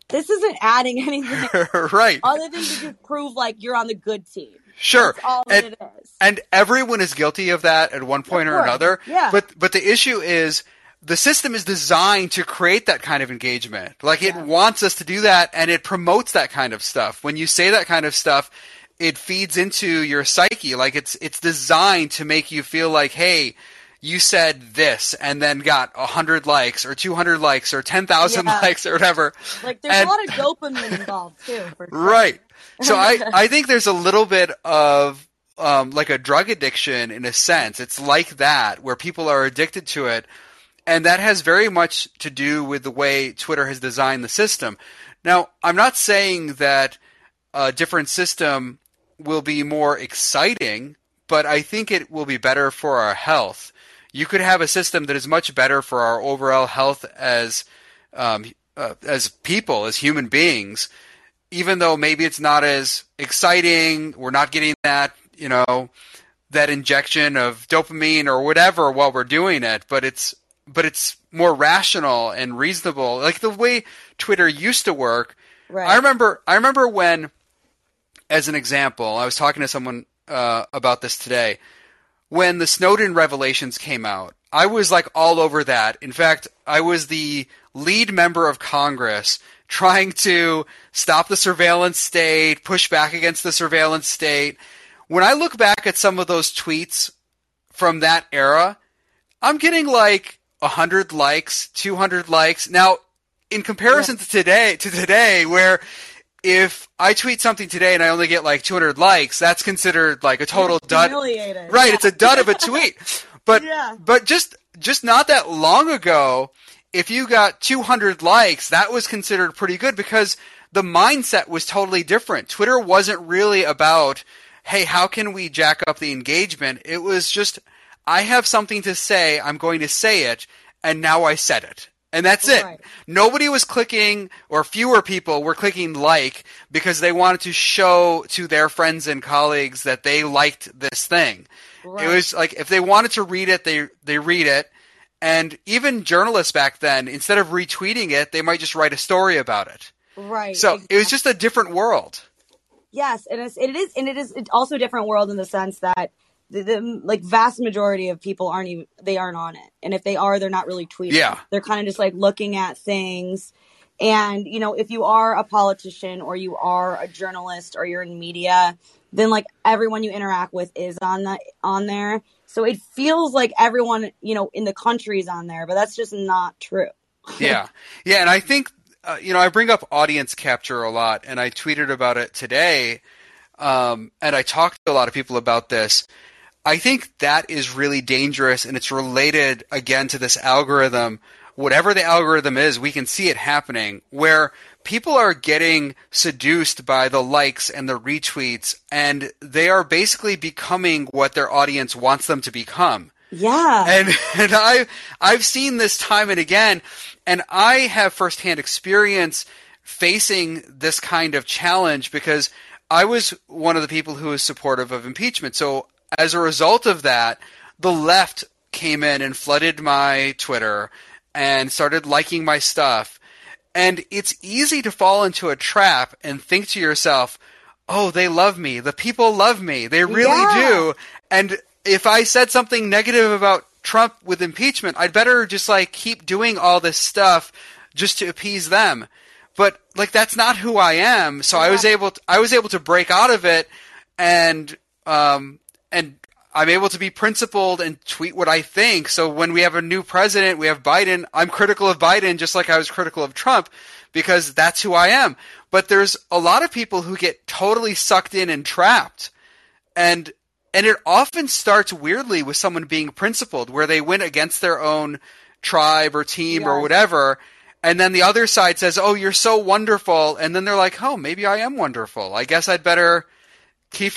this isn't adding anything, right? Other than to just prove like you're on the good team. Sure. That's all that it is. And everyone is guilty of that at one point or another. Yeah. But the issue is the system is designed to create that kind of engagement. Like it wants us to do that, and it promotes that kind of stuff. When you say that kind of stuff, it feeds into your psyche. Like it's designed to make you feel like, hey, you said this and then got 100 likes or 200 likes or 10,000 likes or whatever. Like there's a lot of dopamine involved too. For sure. Right. So I think there's a little bit of like a drug addiction in a sense. It's like that where people are addicted to it. And that has very much to do with the way Twitter has designed the system. Now, I'm not saying that a different system will be more exciting, but I think it will be better for our health. You could have a system that is much better for our overall health as people, as human beings, even though maybe it's not as exciting. We're not getting that, you know, that injection of dopamine or whatever while we're doing it, but it's more rational and reasonable. Like the way Twitter used to work. Right. I remember when, as an example, I was talking to someone about this today. When the Snowden revelations came out, I was like all over that. In fact, I was the lead member of Congress trying to stop the surveillance state, push back against the surveillance state. When I look back at some of those tweets from that era, I'm getting like 100 likes, 200 likes. Now, in comparison to today, where if I tweet something today and I only get like 200 likes, that's considered like a total dud. Humiliated. Right, yeah. It's a dud of a tweet. But but just not that long ago, if you got 200 likes, that was considered pretty good because the mindset was totally different. Twitter wasn't really about, hey, how can we jack up the engagement? It was just, I have something to say, I'm going to say it, and now I said it. And that's it. Right. Nobody was clicking, or fewer people were clicking like because they wanted to show to their friends and colleagues that they liked this thing. Right. It was like if they wanted to read it, they read it. And even journalists back then, instead of retweeting it, they might just write a story about it. Right. So exactly. It was just a different world. Yes, and it is also a different world in the sense that the like vast majority of people aren't on it, and if they are, they're not really tweeting. Yeah. They're kind of just like looking at things, and you know, if you are a politician or you are a journalist or you're in media, then like everyone you interact with is on there, so it feels like everyone in the country is on there, but that's just not true. yeah, and I think I bring up audience capture a lot, and I tweeted about it today, and I talked to a lot of people about this. I think that is really dangerous, and it's related, again, to this algorithm. Whatever the algorithm is, we can see it happening, where people are getting seduced by the likes and the retweets, and they are basically becoming what their audience wants them to become. Yeah. And I've seen this time and again, and I have firsthand experience facing this kind of challenge because I was one of the people who was supportive of impeachment. So as a result of that, the left came in and flooded my Twitter and started liking my stuff. And it's easy to fall into a trap and think to yourself, oh, they love me. The people love me. They really do. And if I said something negative about Trump with impeachment, I'd better just like keep doing all this stuff just to appease them. But like, that's not who I am. So I was able to break out of it and I'm able to be principled and tweet what I think. So when we have a new president, we have Biden, I'm critical of Biden just like I was critical of Trump because that's who I am. But there's a lot of people who get totally sucked in and trapped. And it often starts weirdly with someone being principled where they went against their own tribe or team or whatever. And then the other side says, oh, you're so wonderful. And then they're like, oh, maybe I am wonderful. I guess I'd better keep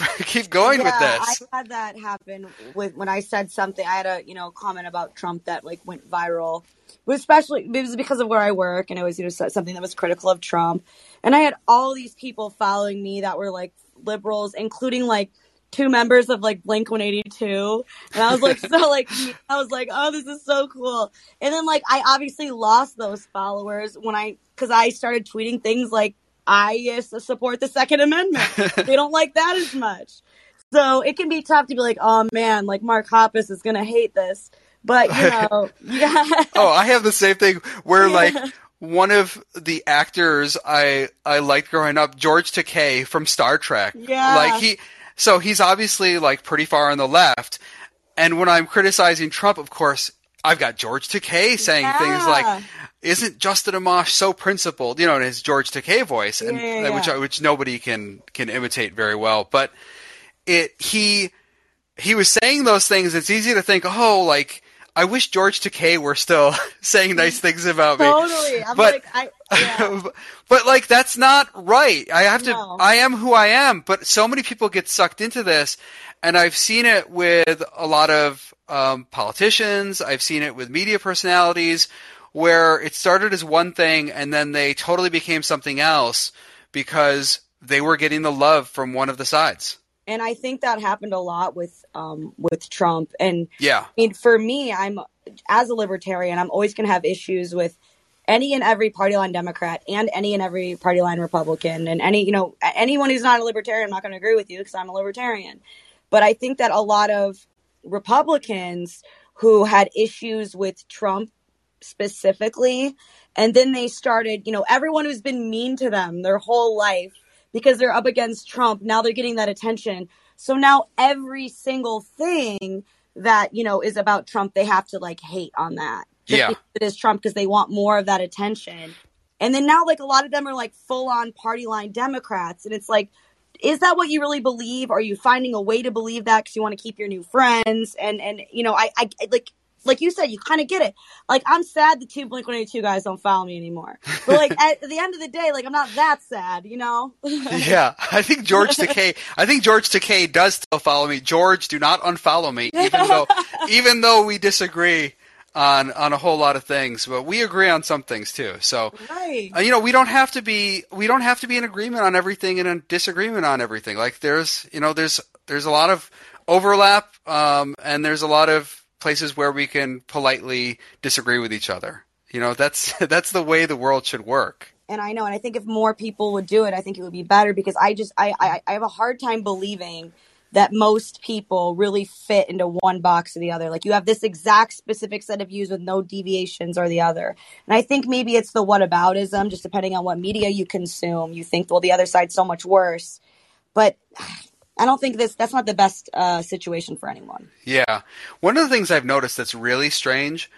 going with this. I had that happen when I said something. I had a comment about Trump that like went viral. It was because of where I work, and it was something that was critical of Trump. And I had all these people following me that were like liberals, including like two members of like Blink-182. And I was like, oh, this is so cool. And then like I obviously lost those followers because I started tweeting things like, I support the Second Amendment. They don't like that as much. So it can be tough to be like, oh man, like Mark Hoppus is going to hate this. But, Oh, I have the same thing where like one of the actors I liked growing up, George Takei from Star Trek. Yeah. So he's obviously like pretty far on the left. And when I'm criticizing Trump, of course, I've got George Takei saying things like, isn't Justin Amash so principled? You know, in his George Takei voice, which nobody can imitate very well. But he was saying those things. It's easy to think, oh, like I wish George Takei were still saying nice things about me. Totally, but like that's not right. I am who I am. But so many people get sucked into this, and I've seen it with a lot of politicians. I've seen it with media personalities, where it started as one thing and then they totally became something else because they were getting the love from one of the sides. And I think that happened a lot with Trump. And I mean, for me, as a libertarian, I'm always going to have issues with any and every party line Democrat and any and every party line Republican and anyone who's not a libertarian, I'm not going to agree with you because I'm a libertarian. But I think that a lot of Republicans who had issues with Trump specifically, and then they started, everyone who's been mean to them their whole life because they're up against Trump. Now they're getting that attention. So now every single thing that, is about Trump, they have to like hate on that. It is Trump because they want more of that attention. And then now like a lot of them are like full on party line Democrats. And it's like, is that what you really believe? Are you finding a way to believe that because you want to keep your new friends? And I like you said, you kind of get it. Like, I'm sad the two Blink-182 guys don't follow me anymore. But, like, at the end of the day, like, I'm not that sad, Yeah. I think George Takei does still follow me. George, do not unfollow me, even though we disagree on a whole lot of things. But we agree on some things, too. So, we don't have to be in agreement on everything and in disagreement on everything. Like, there's a lot of overlap and there's a lot of places where we can politely disagree with each other. That's the way the world should work. And I know. And I think if more people would do it, I think it would be better because I have a hard time believing that most people really fit into one box or the other. Like you have this exact specific set of views with no deviations or the other. And I think maybe it's the whataboutism, just depending on what media you consume. You think, well, the other side's so much worse. But I don't think that's not the best situation for anyone. Yeah. One of the things I've noticed that's really strange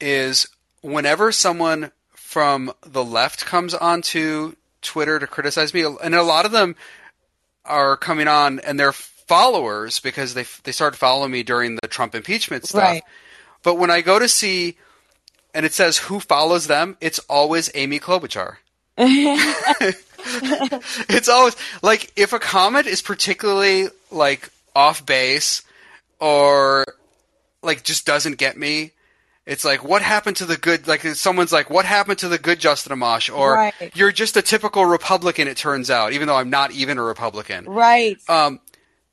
is whenever someone from the left comes onto Twitter to criticize me, and a lot of them are coming on and they're followers because they started following me during the Trump impeachment stuff. Right. But when I go to see, and it says who follows them, it's always Amy Klobuchar. It's always like if a comment is particularly like off base or like just doesn't get me. It's like, what happened to the good – like someone's like, what happened to the good Justin Amash? Or you're just a typical Republican, it turns out, even though I'm not even a Republican. Right.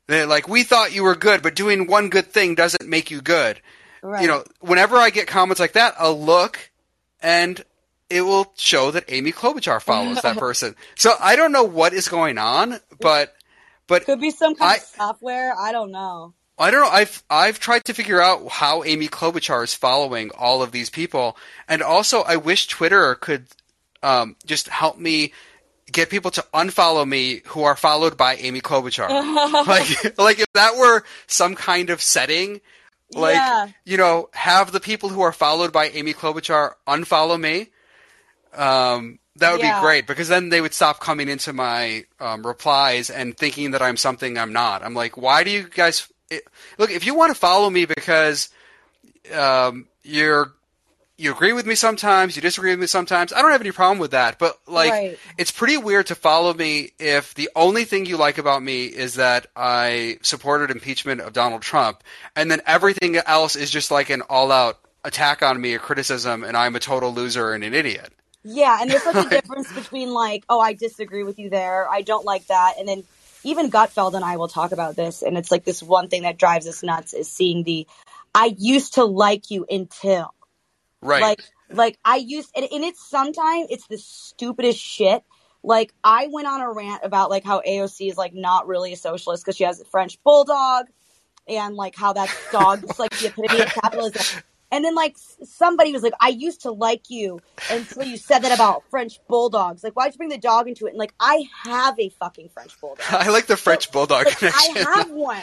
They're like, we thought you were good, but doing one good thing doesn't make you good. Right. You know, whenever I get comments like that, I'll look and it will show that Amy Klobuchar follows that person. So I don't know what is going on, but could be some kind of software. I don't know. I don't know. I've tried to figure out how Amy Klobuchar is following all of these people. And also I wish Twitter could just help me get people to unfollow me who are followed by Amy Klobuchar. like if that were some kind of setting, like, you know, have the people who are followed by Amy Klobuchar unfollow me. That would be great, because then they would stop coming into my replies and thinking that I'm something I'm not. I'm like, why do you guys... Look, if you want to follow me because you agree with me sometimes, you disagree with me sometimes, I don't have any problem with that. But like, it's pretty weird to follow me if the only thing you like about me is that I supported impeachment of Donald Trump, and then everything else is just like an all-out attack on me, a criticism, and I'm a total loser and an idiot. Yeah, and there's such a difference between like, oh, I disagree with you there, I don't like that, and then... Even Gutfeld and I will talk about this, and it's like this one thing that drives us nuts is seeing the "I used to like you until," like I used, and it's sometimes it's the stupidest shit. Like I went on a rant about like how AOC is like not really a socialist because she has a French bulldog, and like how that dog is like the epitome of capitalism. And then like somebody was like, "I used to like you until you said that about French bulldogs." Like, why'd you bring the dog into it? And like, I have a fucking French bulldog. I like the French bulldog connection. I have one.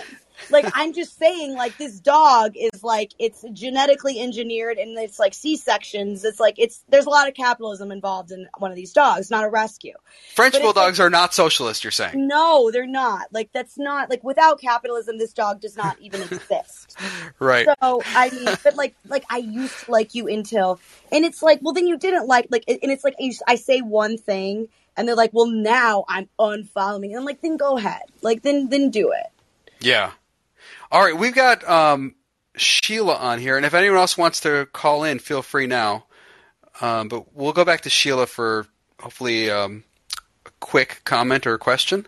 Like, I'm just saying, like, this dog is like, it's genetically engineered and it's like C-sections. It's like, there's a lot of capitalism involved in one of these dogs, not a rescue. French bulldogs are not socialist, you're saying? No, they're not. Like, that's not, like, without capitalism, this dog does not even exist. Right. So, I mean, but like, I used to like you until, and it's like, well, then you didn't like, and it's like, I say one thing and they're like, well, now I'm unfollowing. And I'm like, then go ahead. Like, then do it. Yeah. All right, we've got Sheila on here, and if anyone else wants to call in, feel free now. But we'll go back to Sheila for hopefully a quick comment or question.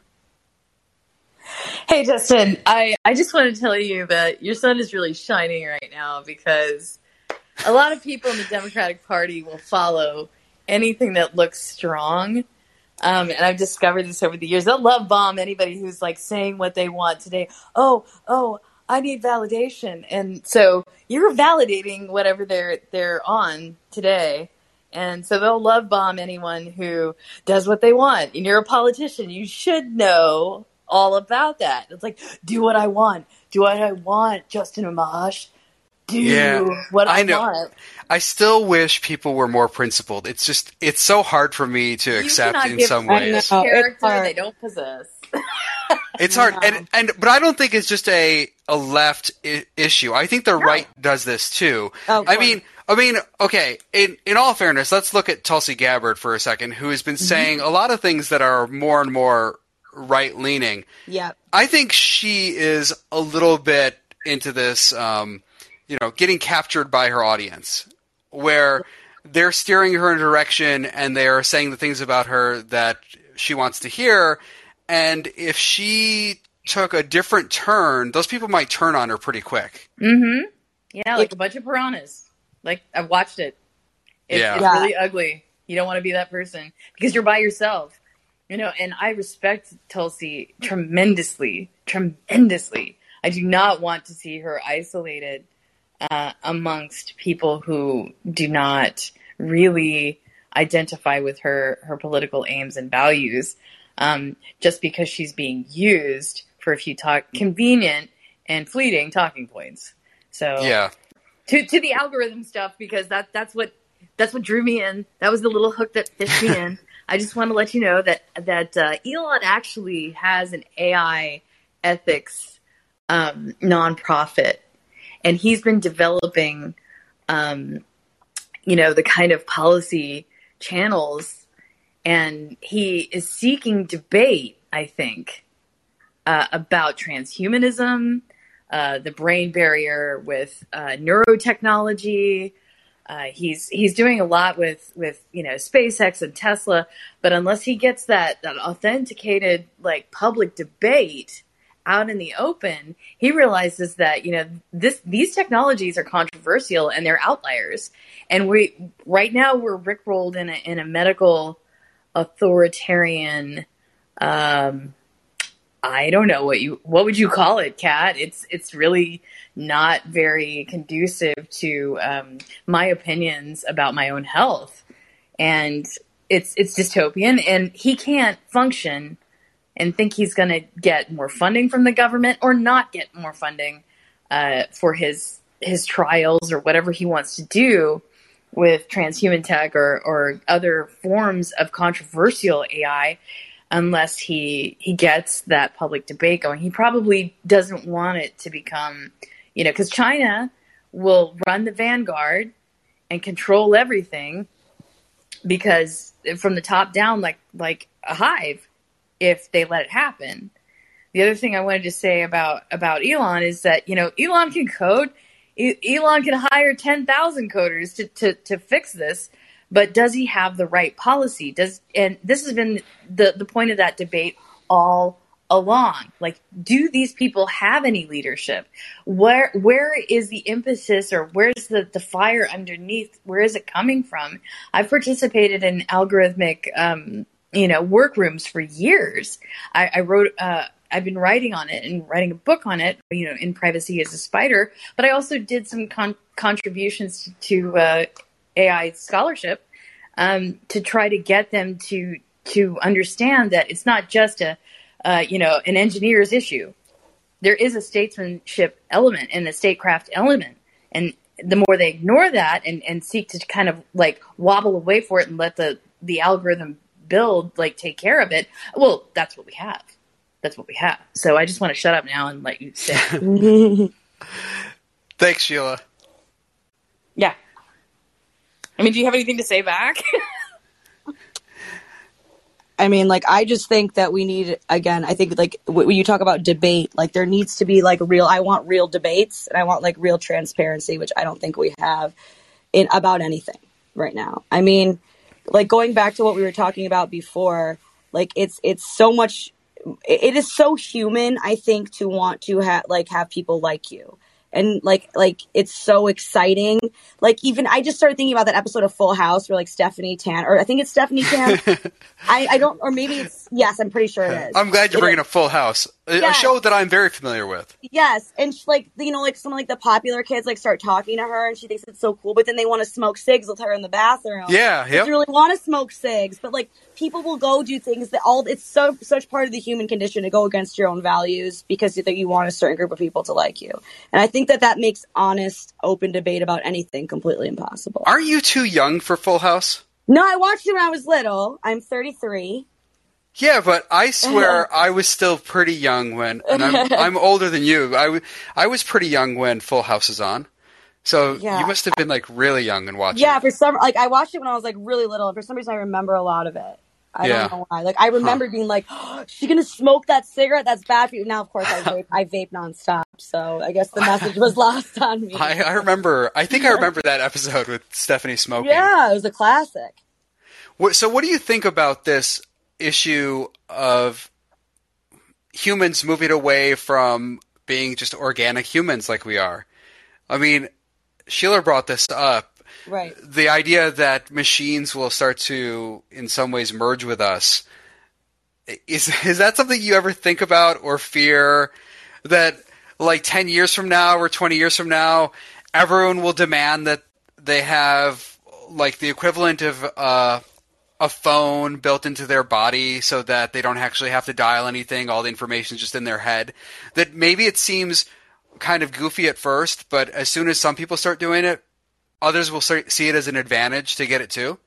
Hey, Justin, I just want to tell you that your sun is really shining right now because a lot of people in the Democratic Party will follow anything that looks strong. And I've discovered this over the years. They'll love bomb anybody who's like saying what they want today. Oh, I need validation. And so you're validating whatever they're on today. And so they'll love bomb anyone who does what they want. And you're a politician. You should know all about that. It's like, do what I want. Do what I want, Justin Amash. Do what I want. I still wish people were more principled. It's just, it's so hard for me to accept in some ways. Character they don't possess. It's hard. But I don't think it's just a left issue. I think the right does this too. Oh, I mean, okay. In all fairness, let's look at Tulsi Gabbard for a second, who has been saying a lot of things that are more and more right leaning. Yeah. I think she is a little bit into this, you know, getting captured by her audience, where they're steering her in a direction and they're saying the things about her that she wants to hear. And if she took a different turn, those people might turn on her pretty quick. Mm-hmm. Yeah, like a bunch of piranhas. Like, I've watched it. It's really ugly. You don't want to be that person because you're by yourself. You know, and I respect Tulsi tremendously. I do not want to see her isolated amongst people who do not really identify with her political aims and values, just because she's being used for a few convenient and fleeting talking points. So to the algorithm stuff, because that's what drew me in. That was the little hook that fished me in. I just want to let you know that Elon actually has an AI ethics nonprofit. And he's been developing, you know, the kind of policy channels, and he is seeking debate, I think, about transhumanism, the brain barrier with neurotechnology. He's doing a lot with SpaceX and Tesla, but unless he gets that authenticated public debate out in the open, he realizes that these technologies are controversial and they're outliers. And we're rickrolled in a medical authoritarian. I don't know what would you call it, Kat? It's really not very conducive to my opinions about my own health, and it's dystopian. And he can't function and think he's going to get more funding from the government or not get more funding for his trials or whatever he wants to do with transhuman tech or other forms of controversial AI unless he gets that public debate going. He probably doesn't want it to become, because China will run the vanguard and control everything because from the top down, like a hive, if they let it happen. The other thing I wanted to say about Elon is that, Elon can code. Elon can hire 10,000 coders to fix this, but does he have the right policy? And this has been the point of that debate all along. Do these people have any leadership? Where is the impetus, or where's the fire underneath? Where is it coming from? I've participated in algorithmic workrooms for years. I've been writing on it and writing a book on it, in Privacy as a Spider, but I also did some contributions to AI scholarship to try to get them to understand that it's not just an engineer's issue. There is a statesmanship element and a statecraft element. And the more they ignore that and seek to kind of wobble away for it and let the algorithm build, take care of it. Well, that's what we have. So I just want to shut up now and let you say. Thanks, Sheila. Yeah. I mean, do you have anything to say back? I mean, I just think that we need, again, I think, when you talk about debate, there needs to be, real, I want real debates, and I want, real transparency, which I don't think we have about anything right now. I mean, going back to what we were talking about before, it's so much... It is so human, I think, to want to have people like you. And it's so exciting. Even I just started thinking about that episode of Full House where Stephanie Tanner, or I think it's Stephanie Tanner. I don't, or maybe it's, yes, I'm pretty sure it is. I'm glad you're bringing up Full House, a show that I'm very familiar with. Yes, and some the popular kids start talking to her, and she thinks it's so cool, but then they want to smoke cigs with her in the bathroom. Yeah, yeah. They really want to smoke cigs, but people will go do things that it's such part of the human condition to go against your own values because you want a certain group of people to like you. And I think that makes honest, open debate about anything completely impossible. Aren't you too young for Full House? No, I watched it when I was little. I'm 33. Yeah, but I swear I was still pretty young when, and I'm older than you. I was pretty young when Full House is on. So you must have been really young and watching. Yeah, for some I watched it when I was really little, and for some reason I remember a lot of it. I don't know why. I remember being she's going to smoke that cigarette? That's bad for you. Now, of course, I vape nonstop. So I guess the message was lost on me. I think I remember that episode with Stephanie smoking. Yeah, it was a classic. So what do you think about this issue of humans moving away from being just organic humans like we are? I mean, Sheila brought this up. Right. The idea that machines will start to, in some ways, merge with us. Is that something you ever think about or fear that 10 years from now or 20 years from now, everyone will demand that they have the equivalent of a phone built into their body so that they don't actually have to dial anything. All the information is just in their head. That maybe it seems kind of goofy at first, but as soon as some people start doing it, others will see it as an advantage to get it too?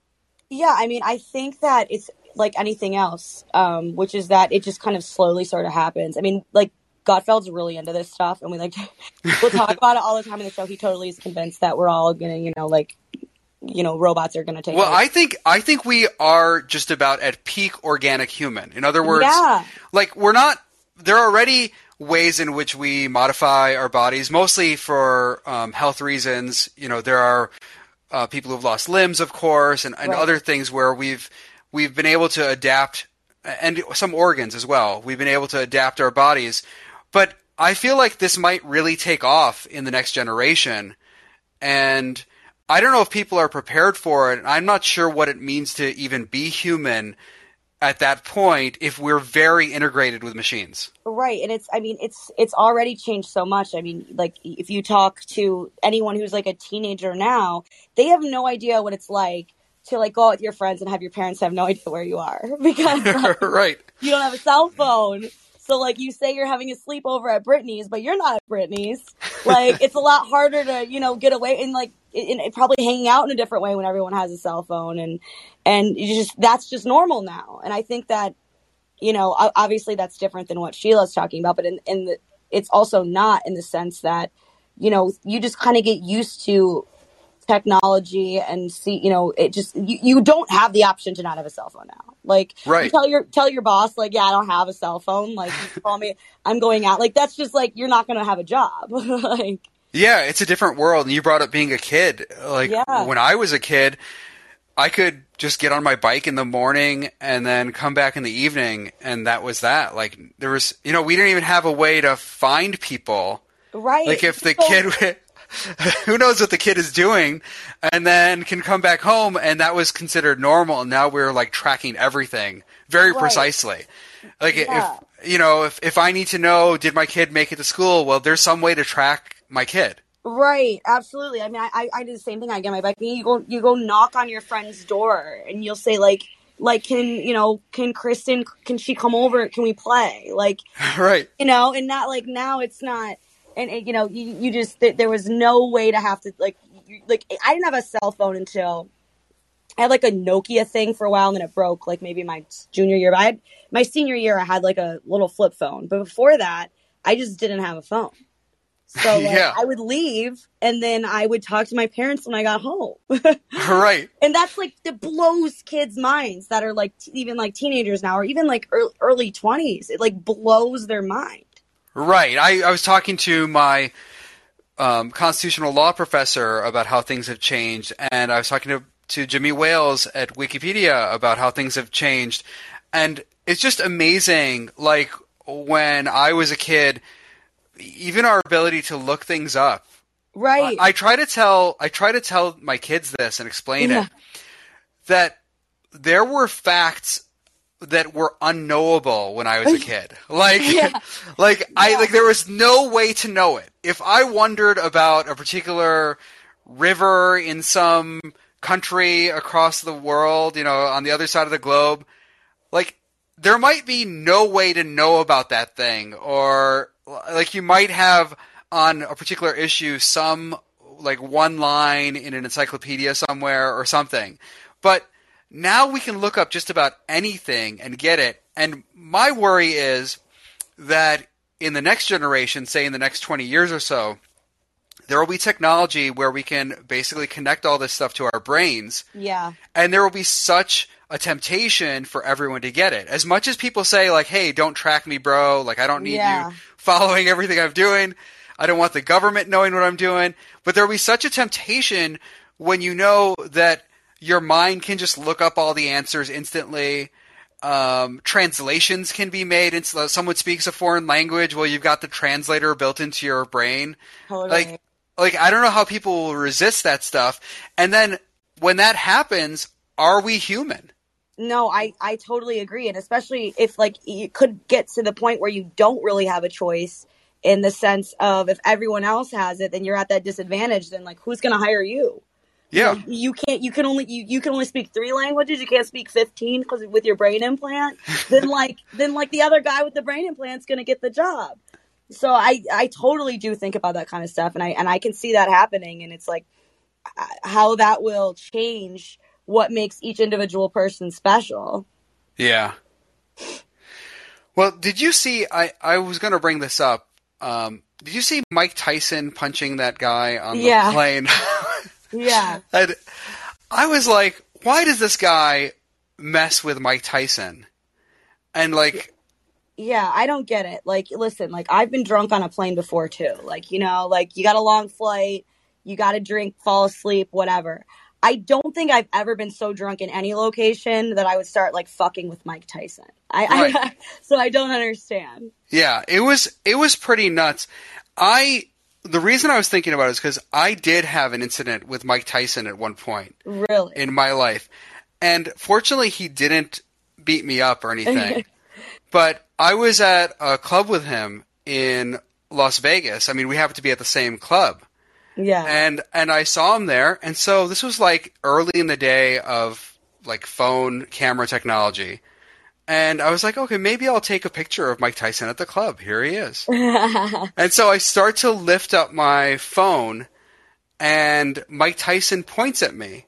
Yeah, I mean, I think that it's like anything else, which is that it just kind of slowly sort of happens. I mean, Gutfeld's really into this stuff, and we'll talk about it all the time in the show. He totally is convinced that we're all going to, robots are going to take over. Well, I think we are just about at peak organic human. In other words, we're not there are already ways in which we modify our bodies, mostly for health reasons. You know, there are people who've lost limbs, of course, and right. other things where we've been able to adapt, and some organs as well. We've been able to adapt our bodies. But I feel like this might really take off in the next generation. And I don't know if people are prepared for it. I'm not sure what it means to even be human at that point if we're very integrated with machines. Right. And it's, I mean, it's already changed so much. I mean, like, if you talk to anyone who's like a teenager now, they have no idea what it's like to like go out with your friends and have your parents have no idea where you are, because like, right. you don't have a cell phone. So like you say you're having a sleepover at Britney's, but you're not at Britney's. Like it's a lot harder to, you know, get away and like it probably hanging out in a different way when everyone has a cell phone. And you just, that's just normal now. And I think that, you know, obviously that's different than what Sheila's talking about, but it's also not, in the sense that, you know, you just kind of get used to technology and see, you know, it just, you don't have the option to not have a cell phone now. Like right. you tell your boss, like, yeah, I don't have a cell phone. Like you call me, I'm going out. Like, that's just like, you're not going to have a job. Like, yeah, it's a different world. And you brought up being a kid. Like yeah. when I was a kid, I could just get on my bike in the morning and then come back in the evening. And that was that. Like there was, you know, we didn't even have a way to find people. Right. Like if the kid who knows what the kid is doing, and then can come back home, and that was considered normal. And now we're like tracking everything very right. precisely. Like yeah. if, you know, if I need to know, did my kid make it to school? Well, there's some way to track my kid. Right. Absolutely. I mean, I do the same thing. I get my bike. You go knock on your friend's door and you'll say like, can Kristen, can she come over? Can we play? Like, right. You know, and not like now it's not, and you know, you just, there was no way to have to like I didn't have a cell phone until I had like a Nokia thing for a while, and then it broke like maybe my junior year. But my senior year, I had like a little flip phone. But before that, I just didn't have a phone. So like, yeah. I would leave and then I would talk to my parents when I got home. Right. And that's like, it blows kids' minds that are like even like teenagers now, or even like early 20s. It like blows their mind. Right. I was talking to my constitutional law professor about how things have changed, and I was talking to Jimmy Wales at Wikipedia about how things have changed. And it's just amazing, like, when I was a kid, even our ability to look things up. Right. I try to tell my kids this and explain yeah. it, that there were facts that were unknowable when I was a kid. Like, yeah. like yeah. There was no way to know it. If I wondered about a particular river in some country across the world, you know, on the other side of the globe, like there might be no way to know about that thing, or like you might have on a particular issue, some like one line in an encyclopedia somewhere or something. But now we can look up just about anything and get it. And my worry is that in the next generation, say in the next 20 years or so, there will be technology where we can basically connect all this stuff to our brains. Yeah. And there will be such a temptation for everyone to get it. As much as people say like, hey, don't track me, bro. Like, I don't need yeah. you following everything I'm doing. I don't want the government knowing what I'm doing. But there will be such a temptation when you know that your mind can just look up all the answers instantly. Translations can be made. And someone speaks a foreign language. Well, you've got the translator built into your brain. Totally. Like, I don't know how people will resist that stuff. And then when that happens, are we human? No, I totally agree. And especially if like it could get to the point where you don't really have a choice, in the sense of if everyone else has it, then you're at that disadvantage. Then like, who's going to hire you? Yeah, like you can only speak 3 languages. You can't speak 15 because with your brain implant, then the other guy with the brain implant's going to get the job. So I totally do think about that kind of stuff, and I can see that happening. And it's like how that will change what makes each individual person special. Yeah. Well, did you see? I was going to bring this up. Did you see Mike Tyson punching that guy on the yeah. plane? Yeah. And I was like, why does this guy mess with Mike Tyson? And like, Yeah, I don't get it. Like, listen, like, I've been drunk on a plane before, too. Like, you know, like, you got a long flight, you got to drink, fall asleep, whatever. I don't think I've ever been so drunk in any location that I would start, like, fucking with Mike Tyson. So I don't understand. Yeah, it was pretty nuts. The reason I was thinking about it is because I did have an incident with Mike Tyson at one point. Really? In my life. And fortunately, he didn't beat me up or anything. But I was at a club with him in Las Vegas. I mean, we happened to be at the same club. Yeah. And I saw him there. And so this was like early in the day of like phone camera technology. And I was like, okay, maybe I'll take a picture of Mike Tyson at the club. Here he is. And so I start to lift up my phone and Mike Tyson points at me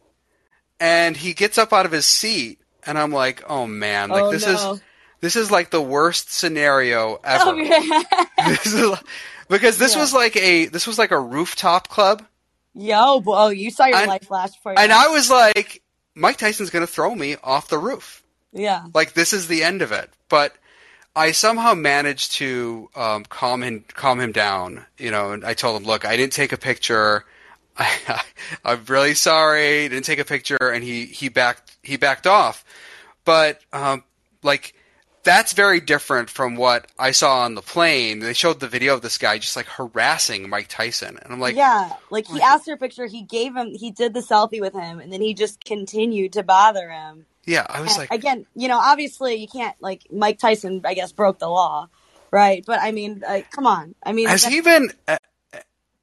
and he gets up out of his seat and I'm like, oh man, like this is like the worst scenario ever. Okay. This was like a rooftop club. Yo, bro, you saw your life flash before you. And I was like, Mike Tyson's going to throw me off the roof. Yeah. Like, this is the end of it. But I somehow managed to calm him down, you know, and I told him, look, I didn't take a picture. I'm really sorry. I didn't take a picture. And he backed off. But, like, that's very different from what I saw on the plane. They showed the video of this guy just, like, harassing Mike Tyson. And I'm like... Yeah, like, he asked for a picture. He did the selfie with him. And then he just continued to bother him. Yeah, I was like... Again, you know, obviously you can't, like, Mike Tyson, I guess, broke the law, right? But, I mean, like, come on. I mean... Has he been...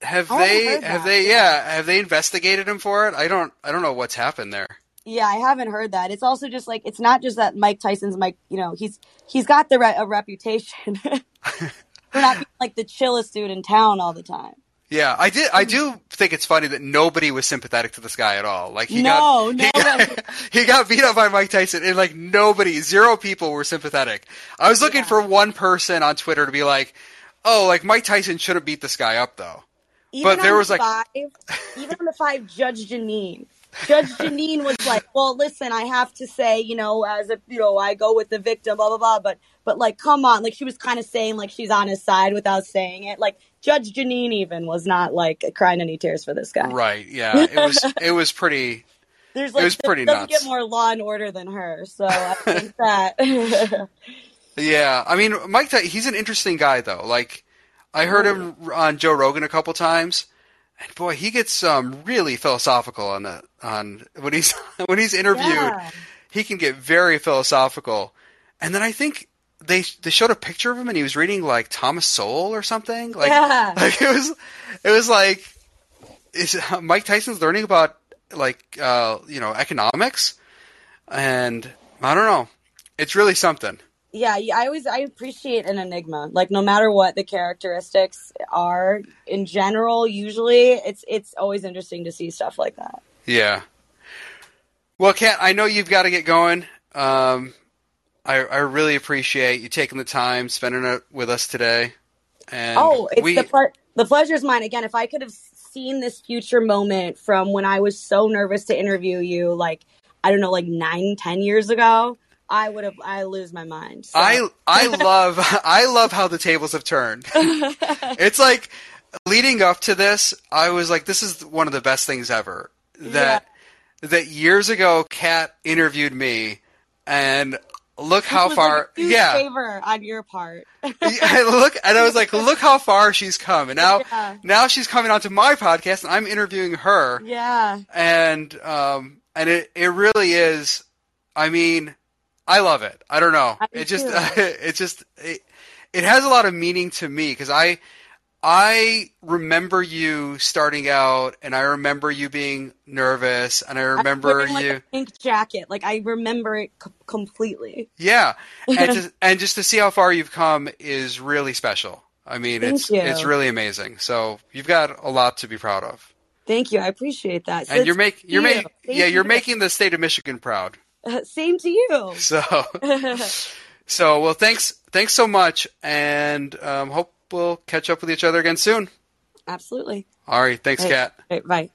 Have they investigated him for it? I don't know what's happened there. Yeah, I haven't heard that. It's also just, like, it's not just that Mike Tyson's, Mike, you know, he's got a reputation for not being, like, the chillest dude in town all the time. Yeah, I do think it's funny that nobody was sympathetic to this guy at all. Like he got beat up by Mike Tyson and like zero people were sympathetic. I was looking for one person on Twitter to be like, "Oh, like Mike Tyson should have beat this guy up though." Even but there was like even on the five, Judge Jeanine was like, "Well, listen, I have to say, you know, as a you know, I go with the victim, blah blah blah." But like, come on, like she was kind of saying like she's on his side without saying it, like. Judge Jeanine even was not like crying any tears for this guy. Right? Yeah, it was pretty. It doesn't get more Law and Order than her, so I think that. Yeah, I mean, Mike, he's an interesting guy though. Like, I heard him on Joe Rogan a couple times, and boy, he gets really philosophical when he's interviewed. Yeah. He can get very philosophical, and then I think. They showed a picture of him and he was reading like Thomas Sowell or something like, yeah. Like it was like Mike Tyson's learning about like you know economics and I don't know, it's really something. Yeah, I appreciate an enigma. Like no matter what the characteristics are in general, usually it's always interesting to see stuff like that. Yeah. Well, Kat, I know you've got to get going. I really appreciate you taking the time, spending it with us today. And the pleasure is mine. Again, if I could have seen this future moment from when I was so nervous to interview you, like, I don't know, like 9-10 years ago, I lose my mind. So. I love how the tables have turned. It's like leading up to this, I was like, this is one of the best things ever that years ago, Kat interviewed me and look how far, like favor on your part. And I was like, look how far she's come. And now she's coming onto my podcast and I'm interviewing her. Yeah. And it really is. I mean, I love it. I don't know. It has a lot of meaning to me because I remember you starting out, and I remember you being nervous, and I remember you like a pink jacket. Like I remember it completely. Yeah, and just to see how far you've come is really special. I mean, it's really amazing. So you've got a lot to be proud of. Thank you, I appreciate that. So and you're making the state of Michigan proud. Same to you. So, well, thanks so much, and hope. We'll catch up with each other again soon. Absolutely. All right. Thanks, Kat. Right, bye.